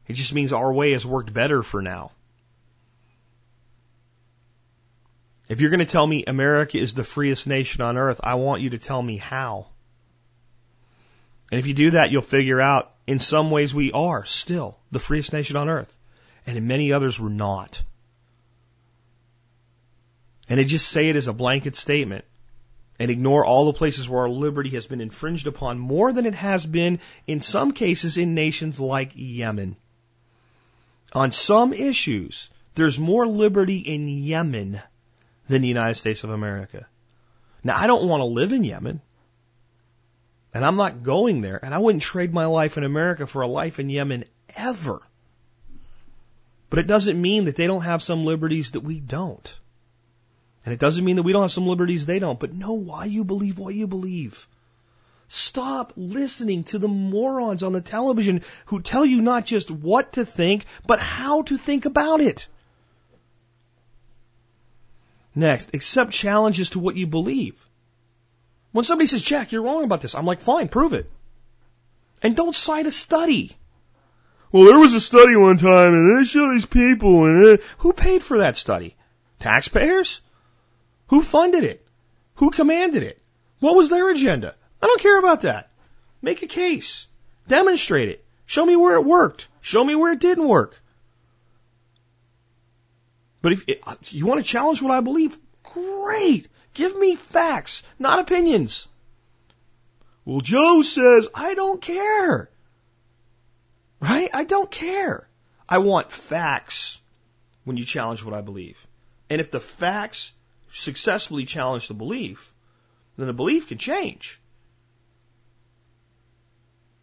It just means our way has worked better for now. If you're going to tell me America is the freest nation on earth, I want you to tell me how. And if you do that, you'll figure out in some ways we are still the freest nation on earth. And in many others, we're not. And to just say it as a blanket statement and ignore all the places where our liberty has been infringed upon more than it has been in some cases in nations like Yemen. On some issues, there's more liberty in Yemen than the United States of America. Now, I don't want to live in Yemen. And I'm not going there, and I wouldn't trade my life in America for a life in Yemen ever. But it doesn't mean that they don't have some liberties that we don't. And it doesn't mean that we don't have some liberties they don't. But know why you believe what you believe. Stop listening to the morons on the television who tell you not just what to think, but how to think about it. Next, accept challenges to what you believe. When somebody says, Jack, you're wrong about this, I'm like, fine, prove it. And don't cite a study. Well, there was a study one time, and they show these people, and who paid for that study? Taxpayers? Who funded it? Who commanded it? What was their agenda? I don't care about that. Make a case. Demonstrate it. Show me where it worked. Show me where it didn't work. But if you want to challenge what I believe, great. Give me facts, not opinions. Well, Joe says, I don't care. Right? I don't care. I want facts when you challenge what I believe. And if the facts successfully challenge the belief, then the belief can change.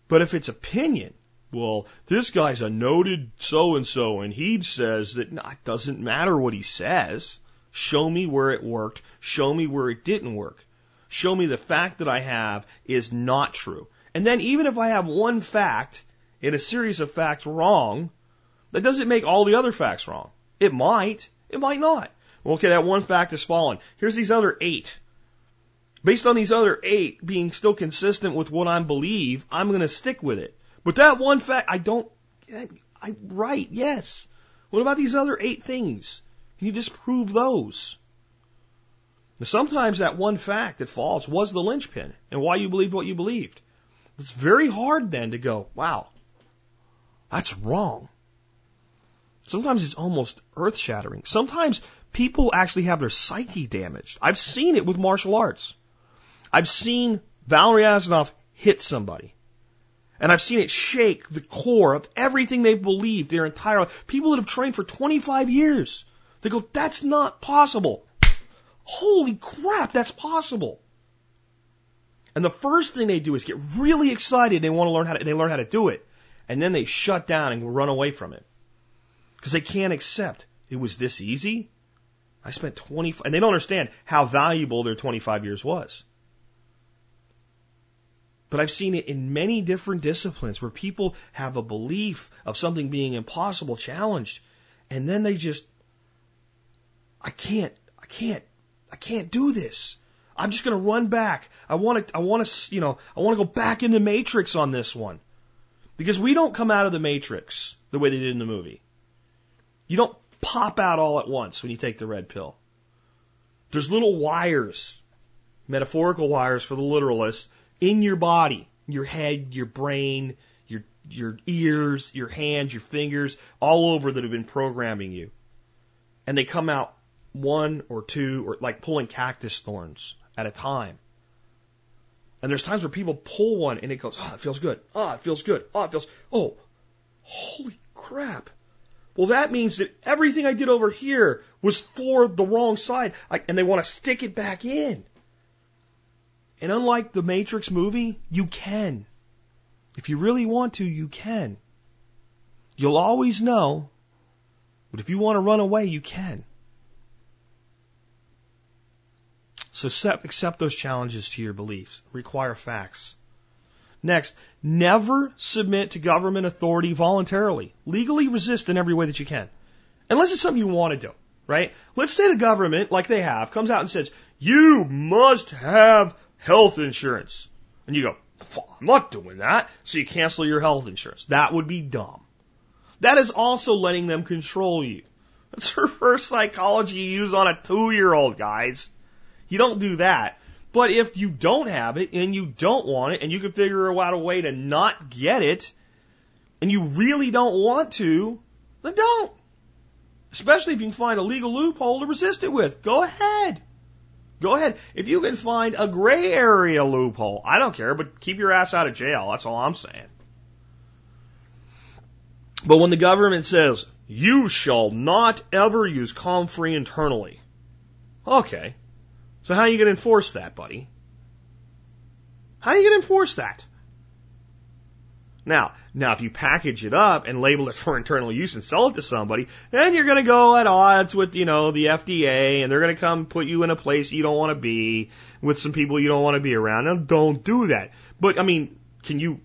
But if it's opinion, well, this guy's a noted so-and-so, and he says that no, it doesn't matter what he says. Show me where it worked. Show me where it didn't work. Show me the fact that I have is not true. And then even if I have one fact in a series of facts wrong, that doesn't make all the other facts wrong. It might. It might not. Well, okay, that one fact is fallen. Here's these other 8. Based on these other 8 being still consistent with what I believe, I'm going to stick with it. But that one fact, right, yes. What about these other 8 things? Can you disprove those? Now, sometimes that one fact that falls was the linchpin and why you believed what you believed. It's very hard then to go, wow, that's wrong. Sometimes it's almost earth-shattering. Sometimes people actually have their psyche damaged. I've seen it with martial arts. I've seen Valery Asenov hit somebody. And I've seen it shake the core of everything they've believed their entire life. People that have trained for 25 years. They go, that's not possible. Holy crap, that's possible. And the first thing they do is get really excited. They want to learn how to, they learn how to do it. And then they shut down and run away from it. Because they can't accept it was this easy. I spent 25, and they don't understand how valuable their 25 years was. But I've seen it in many different disciplines where people have a belief of something being impossible, challenged, and then they just, I can't do this. I'm just going to run back. I want to go back in the Matrix on this one. Because we don't come out of the Matrix the way they did in the movie. You don't pop out all at once when you take the red pill. There's little wires, metaphorical wires for the literalists, in your body, your head, your brain, your ears, your hands, your fingers, all over that have been programming you. And they come out one or two, or like pulling cactus thorns at a time. And there's times where people pull one and it goes, oh, it feels good. Oh, it feels good. Oh, it feels, oh, holy crap. Well, that means that everything I did over here was for the wrong side. And they want to stick it back in. And unlike the Matrix movie, you can. If you really want to, you can. You'll always know But if you want to run away, you can. So accept those challenges to your beliefs. Require facts. Next, never submit to government authority voluntarily. Legally resist in every way that you can. Unless it's something you want to do, right? Let's say the government, like they have, comes out and says, you must have health insurance. And you go, I'm not doing that. So you cancel your health insurance. That would be dumb. That is also letting them control you. That's reverse psychology you use on a 2-year-old, guys. You don't do that. But if you don't have it and you don't want it and you can figure out a way to not get it and you really don't want to, then don't. Especially if you can find a legal loophole to resist it with. Go ahead. Go ahead. If you can find a gray area loophole, I don't care, but keep your ass out of jail. That's all I'm saying. But when the government says, you shall not ever use comfrey internally. Okay. So how are you going to enforce that, buddy? How are you going to enforce that? Now, if you package it up and label it for internal use and sell it to somebody, then you're going to go at odds with, the FDA, and they're going to come put you in a place you don't want to be with some people you don't want to be around. Now, don't do that. But, can you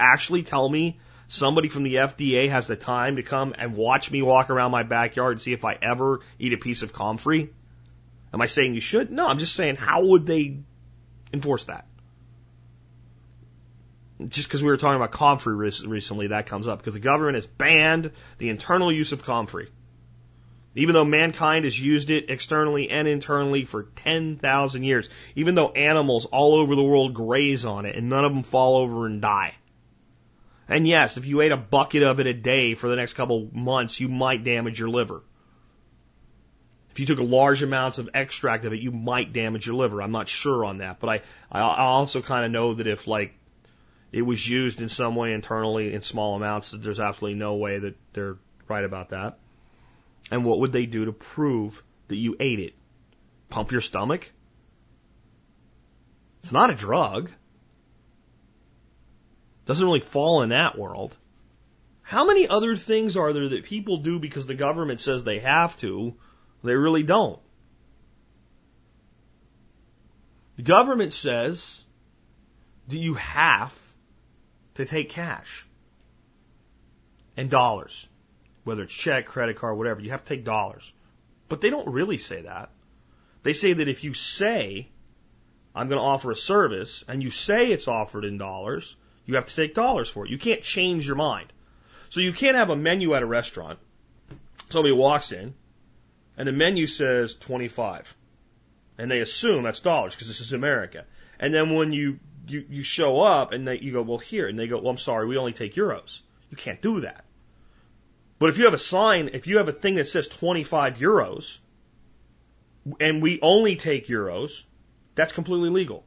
actually tell me somebody from the FDA has the time to come and watch me walk around my backyard and see if I ever eat a piece of comfrey? Am I saying you should? No, I'm just saying, how would they enforce that? Just because we were talking about comfrey recently, that comes up. Because the government has banned the internal use of comfrey. Even though mankind has used it externally and internally for 10,000 years. Even though animals all over the world graze on it and none of them fall over and die. And yes, if you ate a bucket of it a day for the next couple months, you might damage your liver. If you took large amounts of extract of it, you might damage your liver. I'm not sure on that. But I also kind of know that if it was used in some way internally in small amounts, that there's absolutely no way that they're right about that. And what would they do to prove that you ate it? Pump your stomach? It's not a drug. Doesn't really fall in that world. How many other things are there that people do because the government says they have to? They really don't. The government says that you have to take cash and dollars, whether it's check, credit card, whatever. You have to take dollars. But they don't really say that. They say that if you say, I'm going to offer a service, and you say it's offered in dollars, you have to take dollars for it. You can't change your mind. So you can't have a menu at a restaurant. Somebody walks in, and the menu says 25. And they assume that's dollars because this is America. And then when you show up and you go, well, here. And they go, well, I'm sorry, we only take euros. You can't do that. But if you have a sign, if you have a thing that says 25 euros, and we only take euros, that's completely legal.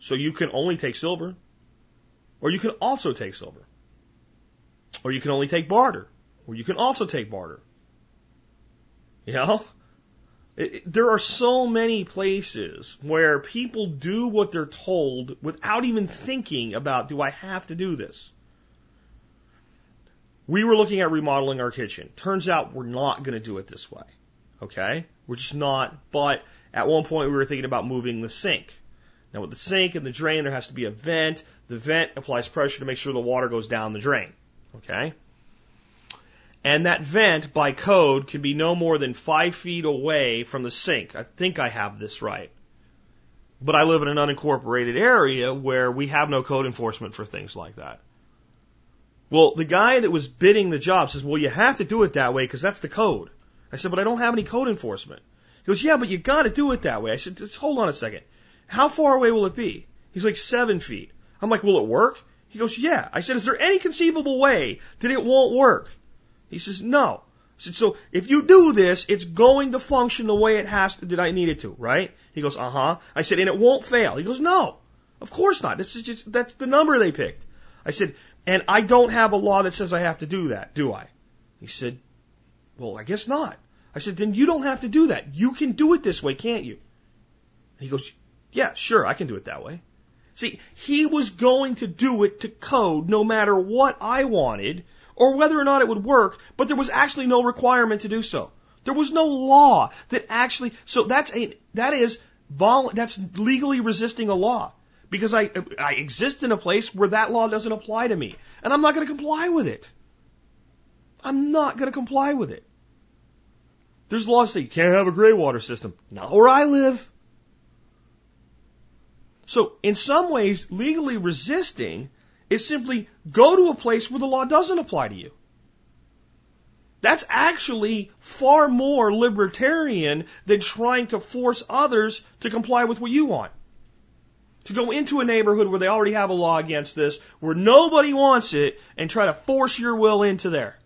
So you can only take silver. Or you can also take silver. Or you can only take barter. Or you can also take barter. You know? There are so many places where people do what they're told without even thinking about, do I have to do this? We were looking at remodeling our kitchen. Turns out we're not going to do it this way. Okay? We're just not. But at one point we were thinking about moving the sink. Now with the sink and the drain, there has to be a vent. The vent applies pressure to make sure the water goes down the drain. Okay? And that vent, by code, can be no more than 5 feet away from the sink. I think I have this right. But I live in an unincorporated area where we have no code enforcement for things like that. Well, the guy that was bidding the job says, well, you have to do it that way because that's the code. I said, but I don't have any code enforcement. He goes, yeah, but you got to do it that way. I said, just hold on a second. How far away will it be? He's like 7 feet. I'm like, will it work? He goes, yeah. I said, is there any conceivable way that it won't work? He says, no. I said, so if you do this, it's going to function the way it has to, that I need it to, right? He goes, uh-huh. I said, and it won't fail. He goes, no, of course not. That's the number they picked. I said, and I don't have a law that says I have to do that, do I? He said, well, I guess not. I said, then you don't have to do that. You can do it this way, can't you? He goes, yeah, sure, I can do it that way. See, he was going to do it to code no matter what I wanted or whether or not it would work, but there was actually no requirement to do so. There was no law that actually, so that's legally resisting a law, because I exist in a place where that law doesn't apply to me, and I'm not going to comply with it. I'm not going to comply with it. There's laws that you can't have a gray water system. Not where I live. So in some ways, legally resisting is simply go to a place where the law doesn't apply to you. That's actually far more libertarian than trying to force others to comply with what you want. To go into a neighborhood where they already have a law against this, where nobody wants it, and try to force your will into there.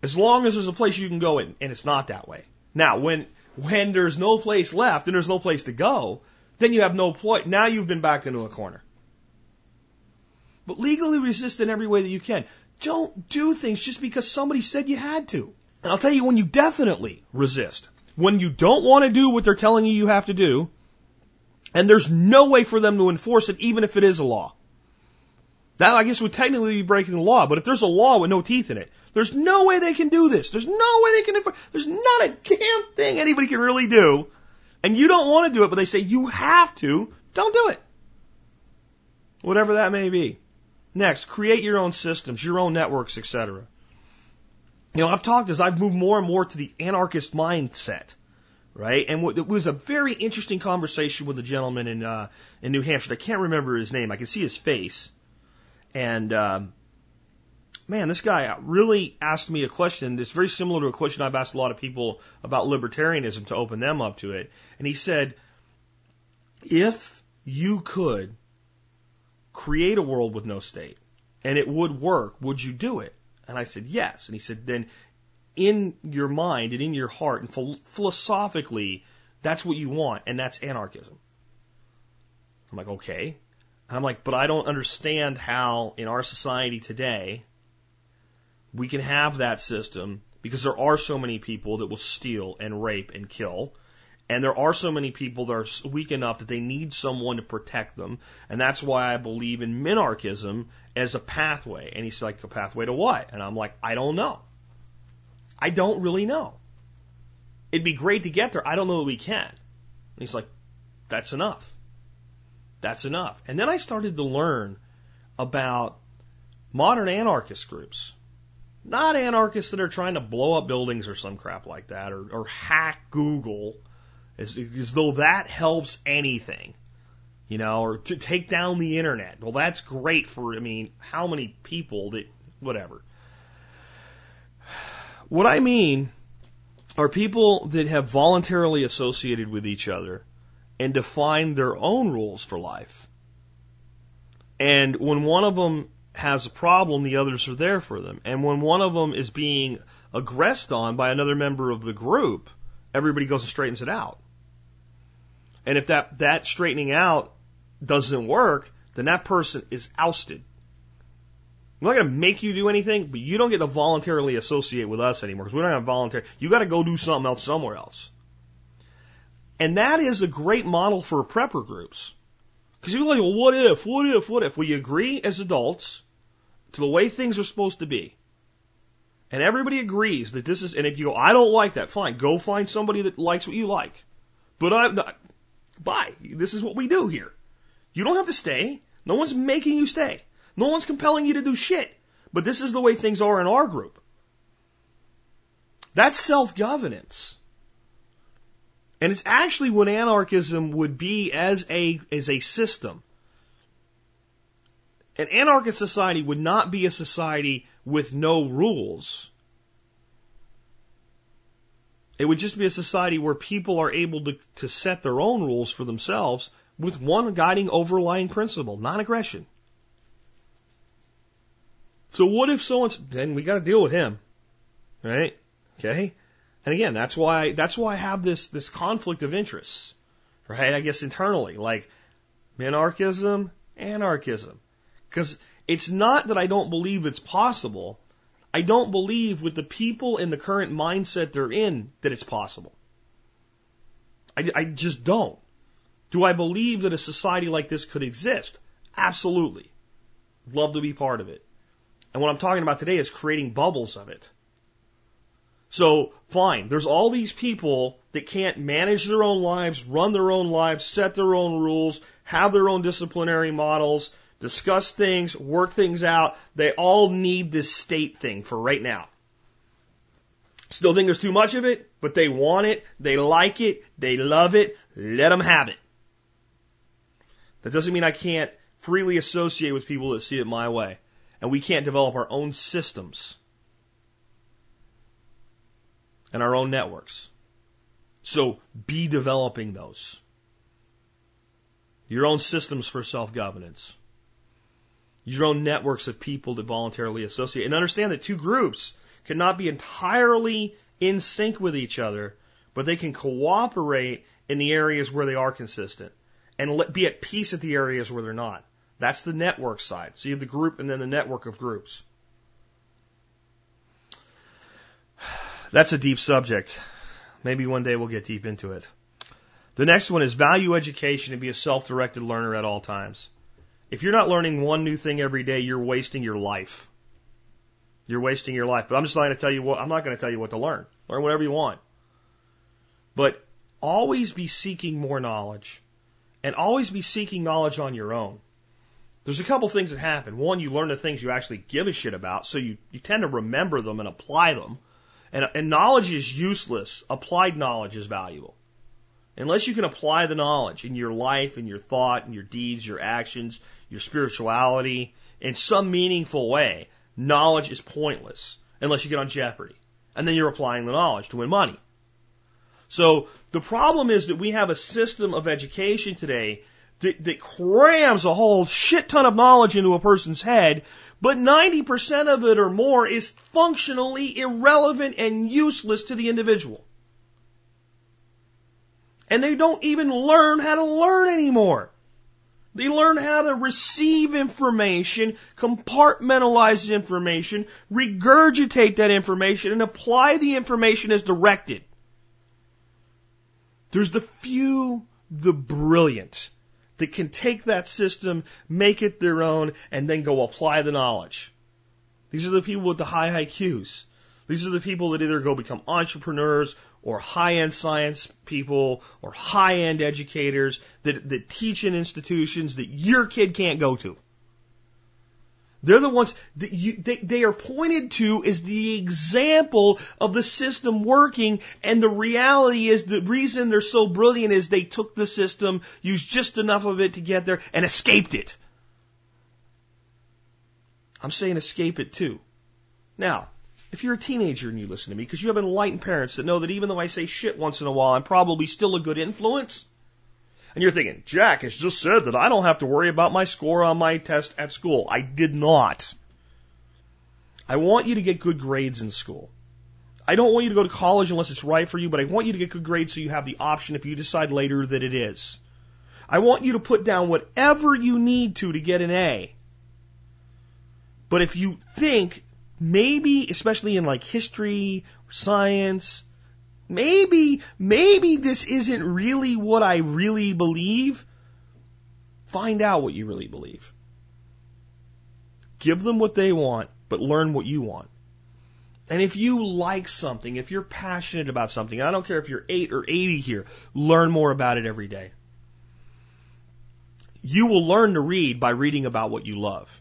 As long as there's a place you can go in, and it's not that way. Now, when there's no place left and there's no place to go, then you have no point. Now you've been backed into a corner. But legally resist in every way that you can. Don't do things just because somebody said you had to. And I'll tell you when you definitely resist. When you don't want to do what they're telling you you have to do, and there's no way for them to enforce it, even if it is a law. That, I guess, would technically be breaking the law, but if there's a law with no teeth in it, there's no way they can do this. There's no way they can enforce. There's not a damn thing anybody can really do, and you don't want to do it, but they say you have to. Don't do it. Whatever that may be. Next, create your own systems, your own networks, etc. You know, I've talked as I've moved more and more to the anarchist mindset. Right, and it was a very interesting conversation with a gentleman in New Hampshire. I can't remember his name. I can see his face, and man, this guy really asked me a question that's very similar to a question I've asked a lot of people about libertarianism to open them up to it. And he said, "If you could create a world with no state and it would work, would you do it?" And I said, "Yes." And he said, "Then." In your mind and in your heart and philosophically, that's what you want, and that's anarchism." I'm like, okay. And I'm like, but I don't understand how in our society today we can have that system, because there are so many people that will steal and rape and kill, and there are so many people that are weak enough that they need someone to protect them, and that's why I believe in minarchism as a pathway. And he's like, a pathway to what? And I'm like, I don't know. I don't really know. It'd be great to get there. I don't know that we can. And he's like, that's enough. That's enough. And then I started to learn about modern anarchist groups. Not anarchists that are trying to blow up buildings or some crap like that, or hack Google as though that helps anything, you know, or to take down the internet. Well, that's great for, I mean, how many people that, whatever. What I mean are people that have voluntarily associated with each other and defined their own rules for life. And when one of them has a problem, the others are there for them. And when one of them is being aggressed on by another member of the group, everybody goes and straightens it out. And if that straightening out doesn't work, then that person is ousted. I'm not going to make you do anything, but you don't get to voluntarily associate with us anymore, because we're not going to volunteer. You got to go do something else somewhere else. And that is a great model for prepper groups. Because you're like, well, what if? We agree as adults to the way things are supposed to be. And everybody agrees that this is, and if you go, I don't like that, fine, go find somebody that likes what you like. But I'm not, bye. This is what we do here. You don't have to stay. No one's making you stay. No one's compelling you to do shit. But this is the way things are in our group. That's self-governance. And it's actually what anarchism would be as a system. An anarchist society would not be a society with no rules. It would just be a society where people are able to set their own rules for themselves with one guiding overlying principle, non-aggression. So what if someone's, then we got to deal with him, right? Okay. And again, that's why I have this conflict of interests, right? I guess internally, like minarchism, anarchism, because it's not that I don't believe it's possible. I don't believe with the people in the current mindset they're in that it's possible. I just don't. Do I believe that a society like this could exist? Absolutely. Love to be part of it. And what I'm talking about today is creating bubbles of it. So, fine, there's all these people that can't manage their own lives, run their own lives, set their own rules, have their own disciplinary models, discuss things, work things out. They all need this state thing for right now. Still think there's too much of it, but they want it, they like it, they love it, let them have it. That doesn't mean I can't freely associate with people that see it my way, and we can't develop our own systems and our own networks. So be developing those. Your own systems for self-governance. Your own networks of people that voluntarily associate. And understand that two groups cannot be entirely in sync with each other, but they can cooperate in the areas where they are consistent and be at peace at the areas where they're not. That's the network side. So you have the group and then the network of groups. That's a deep subject. Maybe one day we'll get deep into it. The next one is value education and be a self-directed learner at all times. If you're not learning one new thing every day, you're wasting your life. You're wasting your life. But I'm just not going to tell you what, I'm not going to tell you what to learn. Learn whatever you want. But always be seeking more knowledge. And always be seeking knowledge on your own. There's a couple things that happen. One, you learn the things you actually give a shit about, so you tend to remember them and apply them. And knowledge is useless. Applied knowledge is valuable. Unless you can apply the knowledge in your life, in your thought, in your deeds, your actions, your spirituality, in some meaningful way, knowledge is pointless unless you get on Jeopardy. And then you're applying the knowledge to win money. So the problem is that we have a system of education today that crams a whole shit ton of knowledge into a person's head, but 90% of it or more is functionally irrelevant and useless to the individual. And they don't even learn how to learn anymore. They learn how to receive information, compartmentalize information, regurgitate that information, and apply the information as directed. There's the few, the brilliant, that can take that system, make it their own, and then go apply the knowledge. These are the people with the high IQs. These are the people that either go become entrepreneurs or high-end science people or high-end educators that teach in institutions that your kid can't go to. They're the ones that they are pointed to as the example of the system working, and the reality is the reason they're so brilliant is they took the system, used just enough of it to get there, and escaped it. I'm saying escape it too. Now, if you're a teenager and you listen to me, because you have enlightened parents that know that even though I say shit once in a while, I'm probably still a good influence. And you're thinking, Jack has just said that I don't have to worry about my score on my test at school. I did not. I want you to get good grades in school. I don't want you to go to college unless it's right for you, but I want you to get good grades so you have the option if you decide later that it is. I want you to put down whatever you need to get an A. But if you think, maybe, especially in like history, or science, Maybe this isn't really what I really believe. Find out what you really believe. Give them what they want, but learn what you want. And if you like something, if you're passionate about something, I don't care if you're 8 or 80 here, learn more about it every day. You will learn to read by reading about what you love.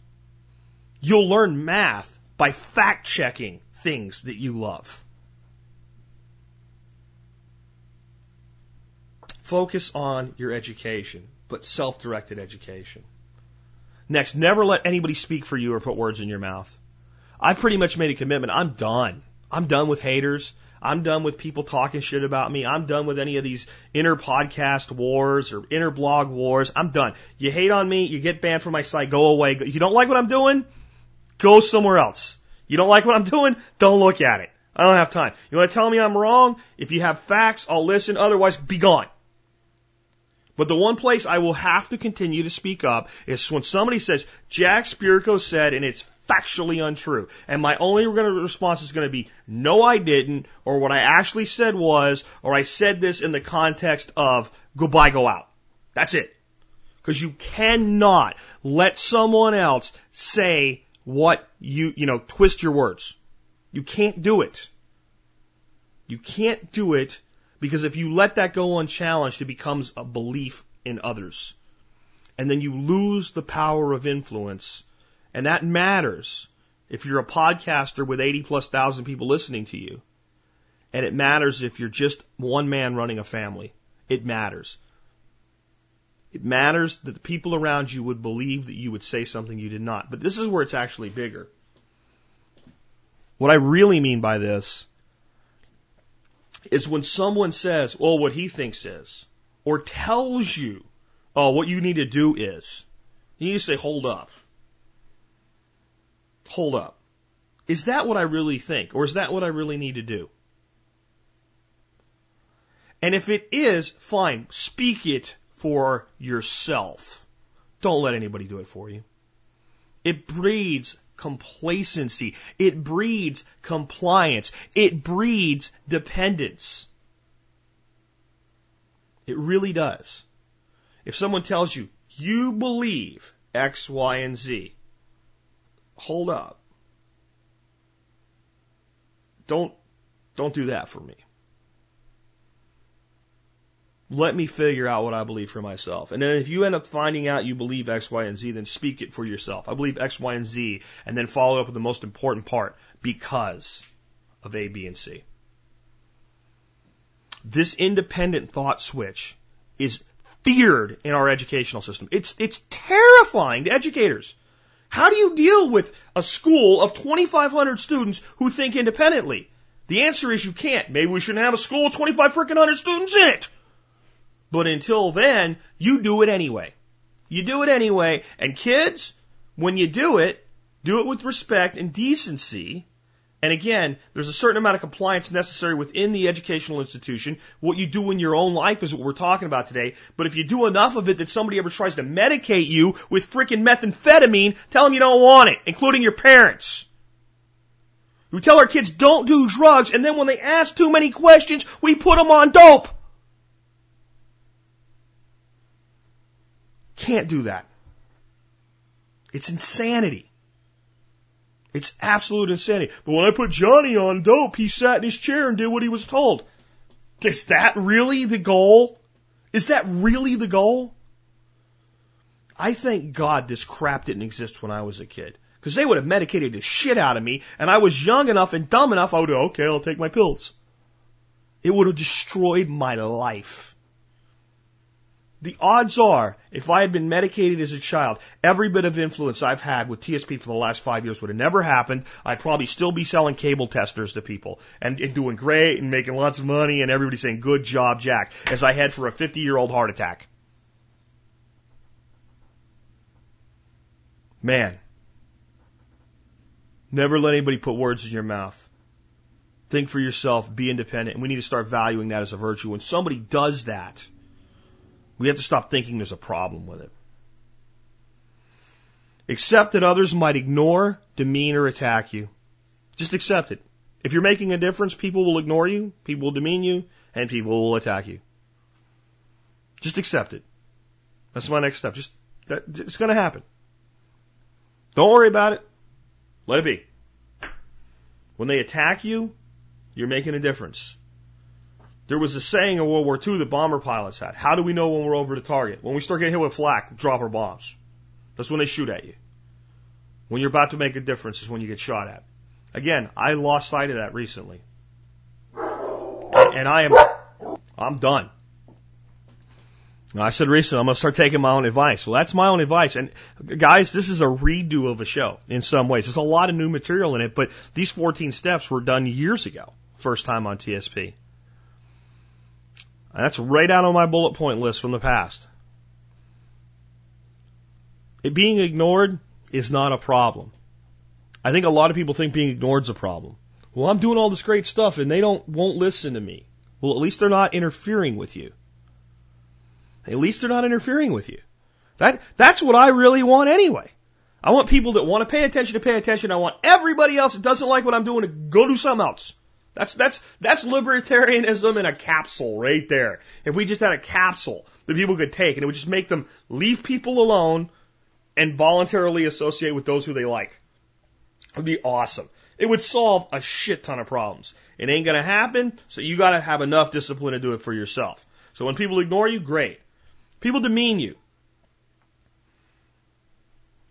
You'll learn math by fact-checking things that you love. Focus on your education, but self-directed education. Next, never let anybody speak for you or put words in your mouth. I've pretty much made a commitment. I'm done. I'm done with haters. I'm done with people talking shit about me. I'm done with any of these inner podcast wars or inner blog wars. I'm done. You hate on me, you get banned from my site, go away. You don't like what I'm doing? Go somewhere else. You don't like what I'm doing? Don't look at it. I don't have time. You want to tell me I'm wrong? If you have facts, I'll listen. Otherwise, be gone. But the one place I will have to continue to speak up is when somebody says, Jack Spierko said, and it's factually untrue. And my only response is going to be, no, I didn't, or what I actually said was, or I said this in the context of, goodbye, go out. That's it. Because you cannot let someone else say what you twist your words. You can't do it. You can't do it because if you let that go unchallenged, it becomes a belief in others. And then you lose the power of influence. And that matters if you're a podcaster with 80,000+ people listening to you. And it matters if you're just one man running a family. It matters. It matters that the people around you would believe that you would say something you did not. But this is where it's actually bigger. What I really mean by this is when someone says, oh, what he thinks is, or tells you, oh, what you need to do is, you need to say, hold up. Hold up. Is that what I really think? Or is that what I really need to do? And if it is, fine, speak it for yourself. Don't let anybody do it for you. It breeds complacency. It breeds compliance. It breeds dependence. It really does. If someone tells you, you believe X, Y, and Z, hold up. Don't do that for me. Let me figure out what I believe for myself. And then if you end up finding out you believe X, Y, and Z, then speak it for yourself. I believe X, Y, and Z, and then follow up with the most important part, because of A, B, and C. This independent thought switch is feared in our educational system. It's terrifying to educators. How do you deal with a school of 2,500 students who think independently? The answer is you can't. Maybe we shouldn't have a school with 2,500 students in it. But until then, you do it anyway. You do it anyway. And kids, when you do it with respect and decency. And again, there's a certain amount of compliance necessary within the educational institution. What you do in your own life is what we're talking about today. But if you do enough of it that somebody ever tries to medicate you with freaking methamphetamine, tell them you don't want it, including your parents. We tell our kids don't do drugs, and then when they ask too many questions, we put them on dope. Can't do that. It's insanity. It's absolute insanity. But when I put Johnny on dope, he sat in his chair and did what he was told. Is that really the goal? Is that really the goal? I thank God this crap didn't exist when I was a kid. Because they would have medicated the shit out of me, and I was young enough and dumb enough, I would have, okay, I'll take my pills. It would have destroyed my life. The odds are, if I had been medicated as a child, every bit of influence I've had with TSP for the last 5 years would have never happened. I'd probably still be selling cable testers to people and doing great and making lots of money and everybody saying, good job, Jack, as I head for a 50-year-old heart attack. Man, never let anybody put words in your mouth. Think for yourself, be independent, and we need to start valuing that as a virtue. When somebody does that, we have to stop thinking there's a problem with it. Accept that others might ignore, demean, or attack you. Just accept it. If you're making a difference, people will ignore you, people will demean you, and people will attack you. Just accept it. That's my next step. It's going to happen. Don't worry about it. Let it be. When they attack you, you're making a difference. There was a saying in World War II that bomber pilots had. How do we know when we're over the target? When we start getting hit with flak, drop our bombs. That's when they shoot at you. When you're about to make a difference is when you get shot at. Again, I lost sight of that recently. And I'm done. Now, I said recently, I'm going to start taking my own advice. Well, that's my own advice. And guys, this is a redo of a show in some ways. There's a lot of new material in it, but these 14 steps were done years ago. First time on TSP. And that's right out on my bullet point list from the past. It being ignored is not a problem. I think a lot of people think being ignored is a problem. Well, I'm doing all this great stuff and they won't listen to me. Well, at least they're not interfering with you. At least they're not interfering with you. That's what I really want anyway. I want people that want to pay attention to pay attention. I want everybody else that doesn't like what I'm doing to go do something else. That's libertarianism in a capsule right there. If we just had a capsule that people could take and it would just make them leave people alone and voluntarily associate with those who they like. It would be awesome. It would solve a shit ton of problems. It ain't going to happen, so you got to have enough discipline to do it for yourself. So when people ignore you, great. People demean you.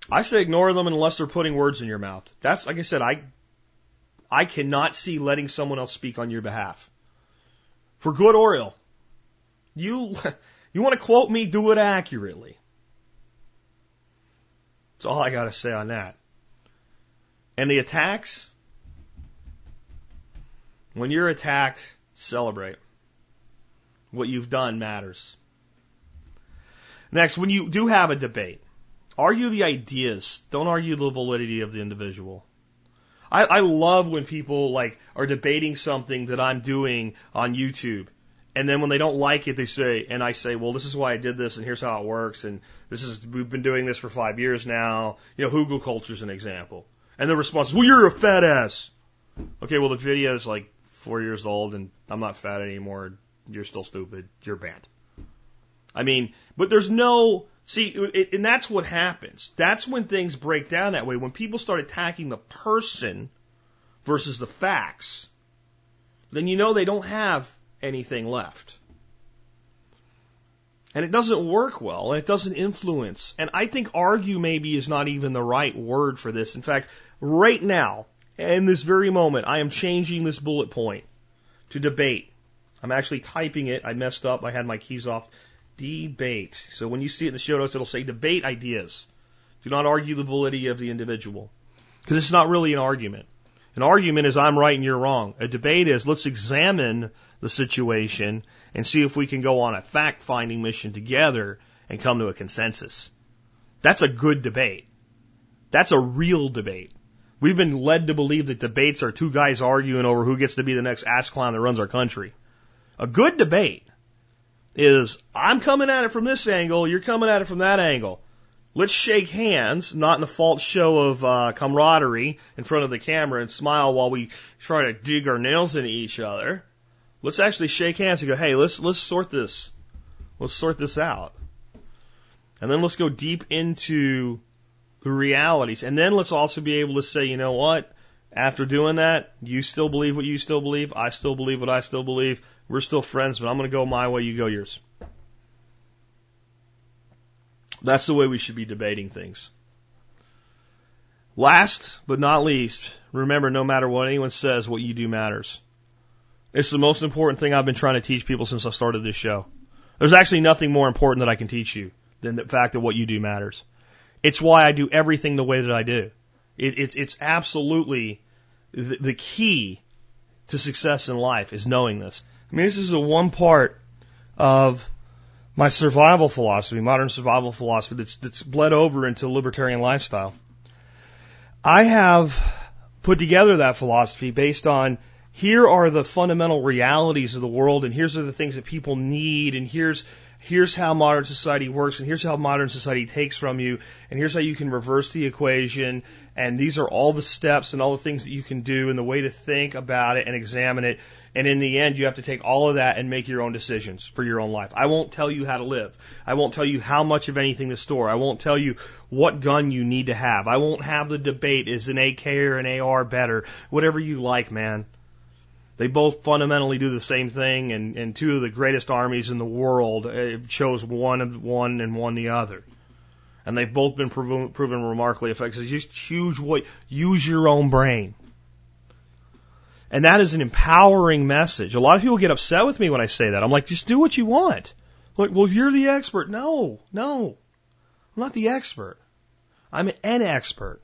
I say ignore them unless they're putting words in your mouth. That's, like I said, I cannot see letting someone else speak on your behalf. For good or ill. You want to quote me, do it accurately. That's all I got to say on that. And the attacks? When you're attacked, celebrate. What you've done matters. Next, when you do have a debate, argue the ideas. Don't argue the validity of the individual. I love when people like are debating something that I'm doing on YouTube. And then when they don't like it, they say, and I say, well, this is why I did this, and here's how it works, and this is, we've been doing this for 5 years now. You know, hugel culture's an example. And the response is, well, you're a fat ass. Okay, well, the video is like 4 years old, and I'm not fat anymore. You're still stupid. You're banned. I mean, but there's no, see, and that's what happens. That's when things break down that way. When people start attacking the person versus the facts, then you know they don't have anything left. And it doesn't work well, and it doesn't influence. And I think argue maybe is not even the right word for this. In fact, right now, in this very moment, I am changing this bullet point to debate. I'm actually typing it. I messed up. I had my keys off. Debate. So when you see it in the show notes, it'll say debate ideas. Do not argue the validity of the individual. Because it's not really an argument. An argument is I'm right and you're wrong. A debate is let's examine the situation and see if we can go on a fact-finding mission together and come to a consensus. That's a good debate. That's a real debate. We've been led to believe that debates are two guys arguing over who gets to be the next ass clown that runs our country. A good debate is I'm coming at it from this angle, you're coming at it from that angle. Let's shake hands, not in a false show of camaraderie in front of the camera and smile while we try to dig our nails into each other. Let's actually shake hands and go, hey, let's sort this. Let's sort this out. And then let's go deep into the realities. And then let's also be able to say, you know what? After doing that, you still believe what you still believe. I still believe what I still believe. We're still friends, but I'm going to go my way, you go yours. That's the way we should be debating things. Last but not least, remember, no matter what anyone says, what you do matters. It's the most important thing I've been trying to teach people since I started this show. There's actually nothing more important that I can teach you than the fact that what you do matters. It's why I do everything the way that I do. It's absolutely the key to success in life is knowing this. I mean, this is the one part of my survival philosophy, modern survival philosophy, that's bled over into libertarian lifestyle. I have put together that philosophy based on here are the fundamental realities of the world, and here's are the things that people need, and here's how modern society works, and here's how modern society takes from you, and here's how you can reverse the equation, and these are all the steps and all the things that you can do and the way to think about it and examine it. And in the end, you have to take all of that and make your own decisions for your own life. I won't tell you how to live. I won't tell you how much of anything to store. I won't tell you what gun you need to have. I won't have the debate, is an AK or an AR better? Whatever you like, man. They both fundamentally do the same thing, and two of the greatest armies in the world chose one and won the other. And they've both been proven remarkably effective. It's just huge. Use your own brain. And that is an empowering message. A lot of people get upset with me when I say that. I'm like, just do what you want. Like, well, you're the expert. No. I'm not the expert. I'm an expert.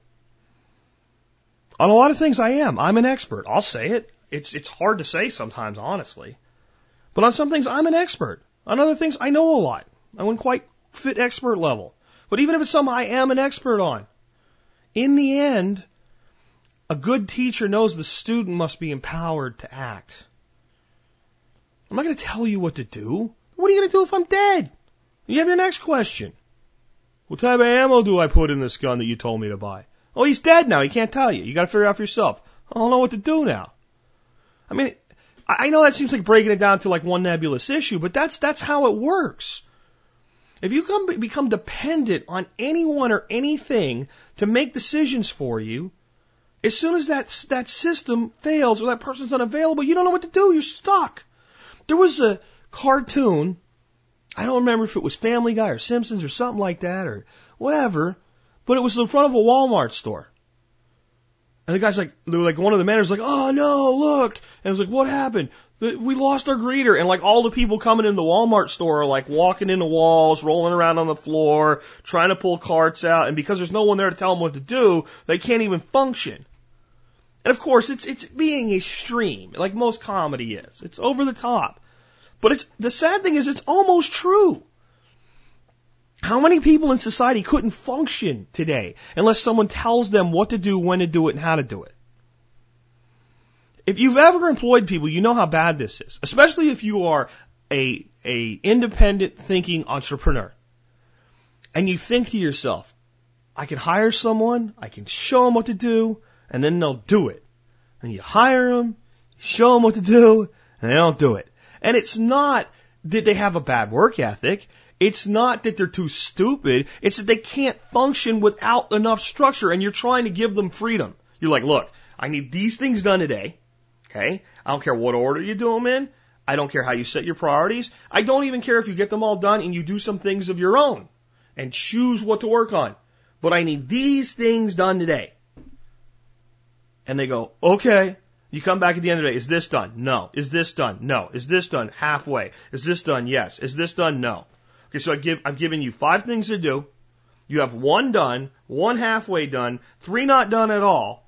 On a lot of things I am. I'm an expert. I'll say it. It's hard to say sometimes, honestly. But on some things, I'm an expert. On other things, I know a lot. I wouldn't quite fit expert level. But even if it's something I am an expert on, in the end, a good teacher knows the student must be empowered to act. I'm not going to tell you what to do. What are you going to do if I'm dead? You have your next question. What type of ammo do I put in this gun that you told me to buy? Oh, he's dead now. He can't tell you. You got to figure it out for yourself. I don't know what to do now. I mean, I know that seems like breaking it down to like one nebulous issue, but that's how it works. If you become dependent on anyone or anything to make decisions for you, As soon as that system fails or that person's unavailable, you don't know what to do. You're stuck. There was a cartoon. I don't remember if it was Family Guy or Simpsons or something like that or whatever, but it was in front of a Walmart store. And the guy's like, one of the men was like, oh no, look. And it was like, what happened? We lost our greeter. And like all the people coming in the Walmart store are like walking in the walls, rolling around on the floor, trying to pull carts out. And because there's no one there to tell them what to do, they can't even function. And of course, it's being extreme, like most comedy is. It's over the top. But the sad thing is it's almost true. How many people in society couldn't function today unless someone tells them what to do, when to do it, and how to do it? If you've ever employed people, you know how bad this is, especially if you are a independent thinking entrepreneur. And you think to yourself, I can hire someone, I can show them what to do, and then they'll do it. And you hire them, show them what to do, and they don't do it. And it's not that they have a bad work ethic. It's not that they're too stupid. It's that they can't function without enough structure, and you're trying to give them freedom. You're like, look, I need these things done today. Okay? I don't care what order you do them in. I don't care how you set your priorities. I don't even care if you get them all done and you do some things of your own and choose what to work on. But I need these things done today. And they go, okay. You come back at the end of the day, is this done? No. Is this done? No. Is this done? Halfway. Is this done? Yes. Is this done? No. Okay, so I've given you 5 things to do. You have 1 done, 1 halfway done, 3 not done at all.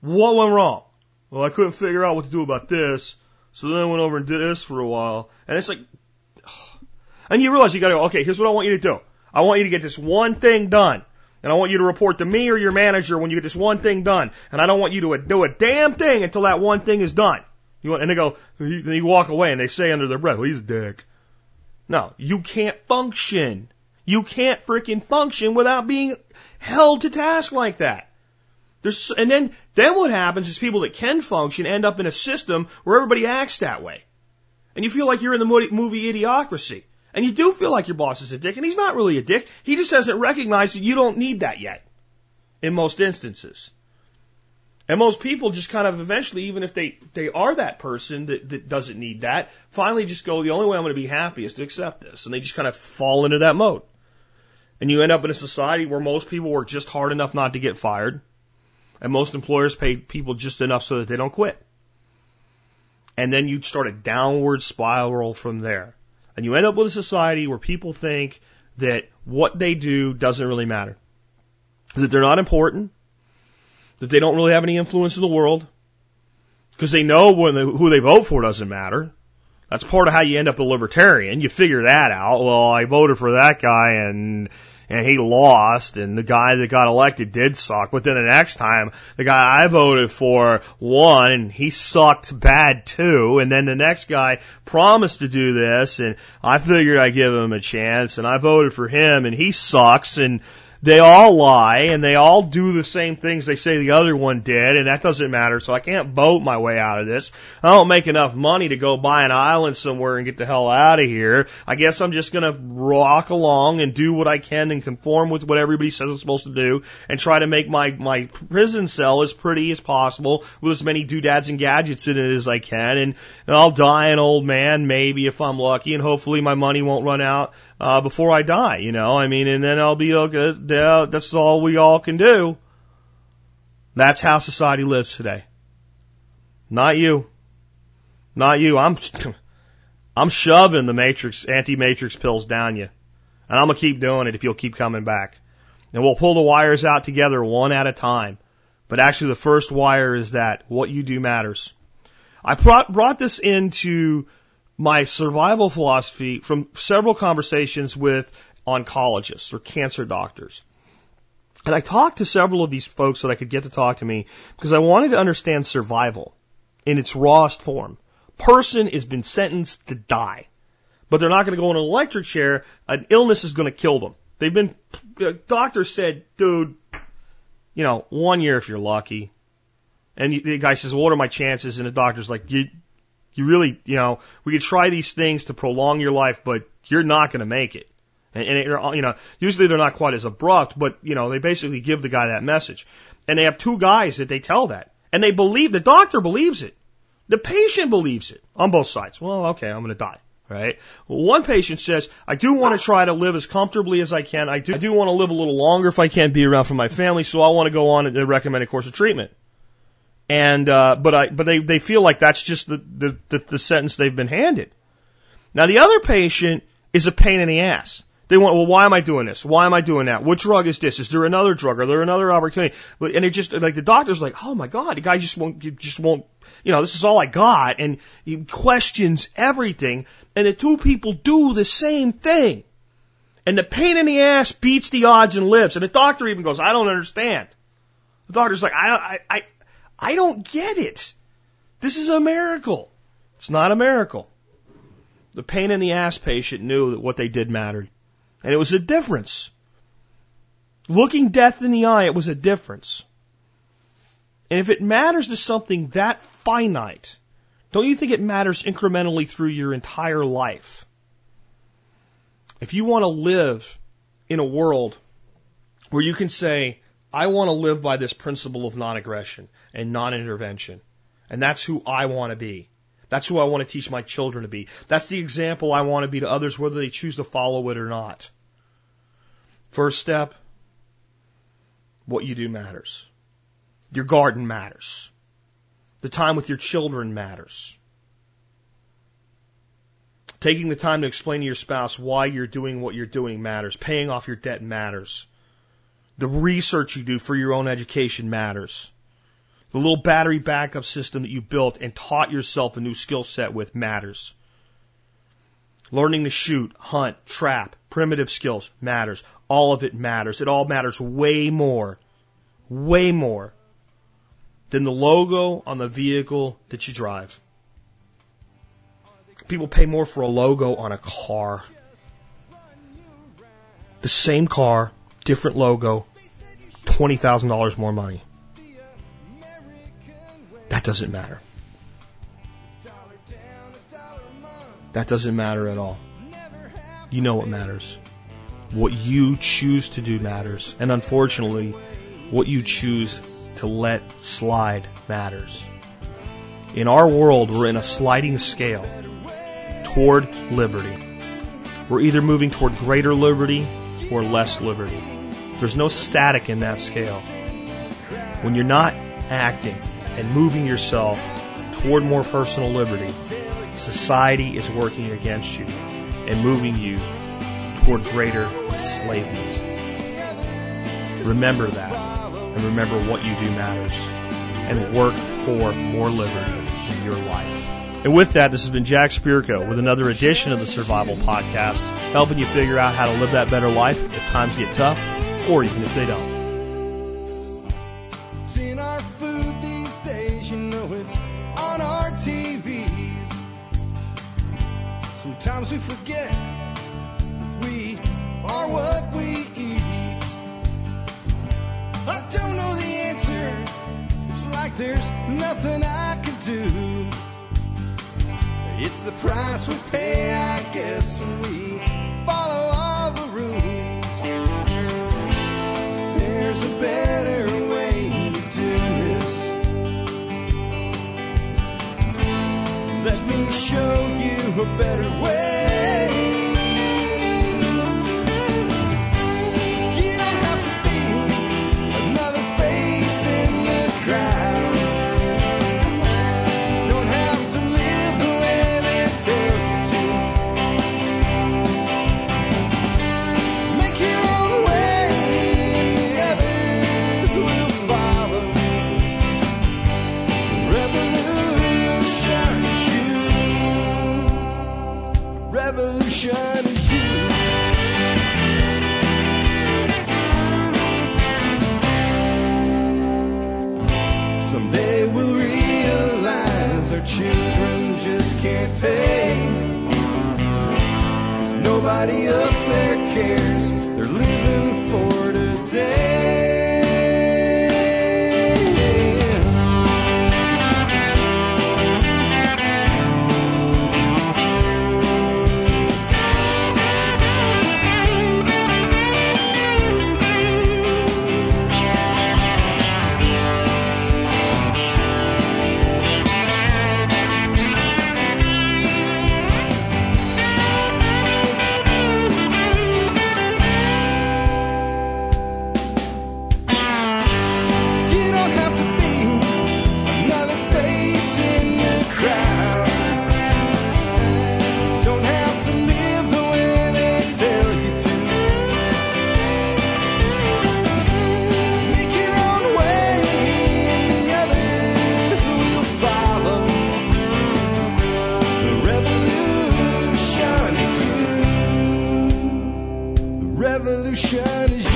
What went wrong? Well, I couldn't figure out what to do about this, so then I went over and did this for a while. And it's like, and you realize you gotta go, okay, here's what I want you to do. I want you to get this one thing done. And I want you to report to me or your manager when you get this one thing done. And I don't want you to do a damn thing until that one thing is done. And they go, then you walk away and they say under their breath, well, he's a dick. No, you can't function. You can't freaking function without being held to task like that. And then what happens is people that can function end up in a system where everybody acts that way. And you feel like you're in the movie Idiocracy. And you do feel like your boss is a dick, and he's not really a dick. He just hasn't recognized that you don't need that yet, in most instances. And most people just kind of eventually, even if they are that person that doesn't need that, finally just go, the only way I'm going to be happy is to accept this. And they just kind of fall into that mode. And you end up in a society where most people work just hard enough not to get fired, and most employers pay people just enough so that they don't quit. And then you start a downward spiral from there. And you end up with a society where people think that what they do doesn't really matter, that they're not important, that they don't really have any influence in the world, because they know who they vote for doesn't matter. That's part of how you end up a libertarian. You figure that out. Well, I voted for that guy, and he lost, and the guy that got elected did suck. But then the next time, the guy I voted for won, and he sucked bad too. And then the next guy promised to do this, and I figured I'd give him a chance, and I voted for him, and he sucks. And they all lie, and they all do the same things they say the other one did, and that doesn't matter, so I can't vote my way out of this. I don't make enough money to go buy an island somewhere and get the hell out of here. I guess I'm just going to rock along and do what I can and conform with what everybody says I'm supposed to do and try to make my prison cell as pretty as possible with as many doodads and gadgets in it as I can, and I'll die an old man maybe if I'm lucky, and hopefully my money won't run out before I die, you know, I mean, and then I'll be okay. That's all we all can do. That's how society lives today. Not you. Not you. I'm shoving the matrix, anti-matrix pills down you. And I'm going to keep doing it if you'll keep coming back. And we'll pull the wires out together one at a time. But actually the first wire is that what you do matters. I brought this into my survival philosophy from several conversations with oncologists or cancer doctors. And I talked to several of these folks that I could get to talk to me because I wanted to understand survival in its rawest form. Person has been sentenced to die, but they're not going to go in an electric chair. An illness is going to kill them. Doctor said, dude, you know, 1 year if you're lucky. And the guy says, well, what are my chances? And the doctor's like, you really, you know, we could try these things to prolong your life, but you're not going to make it. And you know, usually they're not quite as abrupt, but you know, they basically give the guy that message. And they have two guys that they tell that, and they believe the doctor believes it, the patient believes it on both sides. Well, okay, I'm going to die, right? Well, one patient says, I do want to try to live as comfortably as I can. I do want to live a little longer if I can't be around for my family, so I want to go on and recommend a course of treatment. And but they feel like that's just the sentence they've been handed. Now the other patient is a pain in the ass. They want, well, why am I doing this? Why am I doing that? What drug is this? Is there another drug? Are there another opportunity? And it just, like, the doctor's like, oh my God, the guy just won't, you know, this is all I got. And he questions everything. And the two people do the same thing. And the pain in the ass beats the odds and lives. And the doctor even goes, I don't understand. The doctor's like, I don't get it. This is a miracle. It's not a miracle. The pain in the ass patient knew that what they did mattered. And it was a difference. Looking death in the eye, it was a difference. And if it matters to something that finite, don't you think it matters incrementally through your entire life? If you want to live in a world where you can say, I want to live by this principle of non-aggression and non-intervention, and that's who I want to be. That's who I want to teach my children to be. That's the example I want to be to others, whether they choose to follow it or not. First step, what you do matters. Your garden matters. The time with your children matters. Taking the time to explain to your spouse why you're doing what you're doing matters. Paying off your debt matters. The research you do for your own education matters. The little battery backup system that you built and taught yourself a new skill set with matters. Learning to shoot, hunt, trap, primitive skills matters. All of it matters. It all matters way more than the logo on the vehicle that you drive. People pay more for a logo on a car. The same car, different logo, $20,000 more money. That doesn't matter. That doesn't matter at all. You know what matters. What you choose to do matters. And unfortunately, what you choose to let slide matters. In our world, we're in a sliding scale toward liberty. We're either moving toward greater liberty or less liberty. There's no static in that scale. When you're not acting and moving yourself toward more personal liberty, society is working against you and moving you toward greater enslavement. Remember that, and remember what you do matters, and work for more liberty in your life. And with that, this has been Jack Spierko with another edition of the Survival Podcast, helping you figure out how to live that better life if times get tough, or even if they don't. Sometimes we forget we are what we eat. I don't know the answer. It's like there's nothing I can do. It's the price we pay, I guess, when we follow all the rules. There's a better way to do this. Let me show you a better way. You don't have to be another face in the crowd. You don't have to live the way they tell you to. Make your own way and the others will follow. Revolution. Revolution is you. Someday we'll realize our children just can't pay. Cause nobody up there cares. They're living for today. revolution is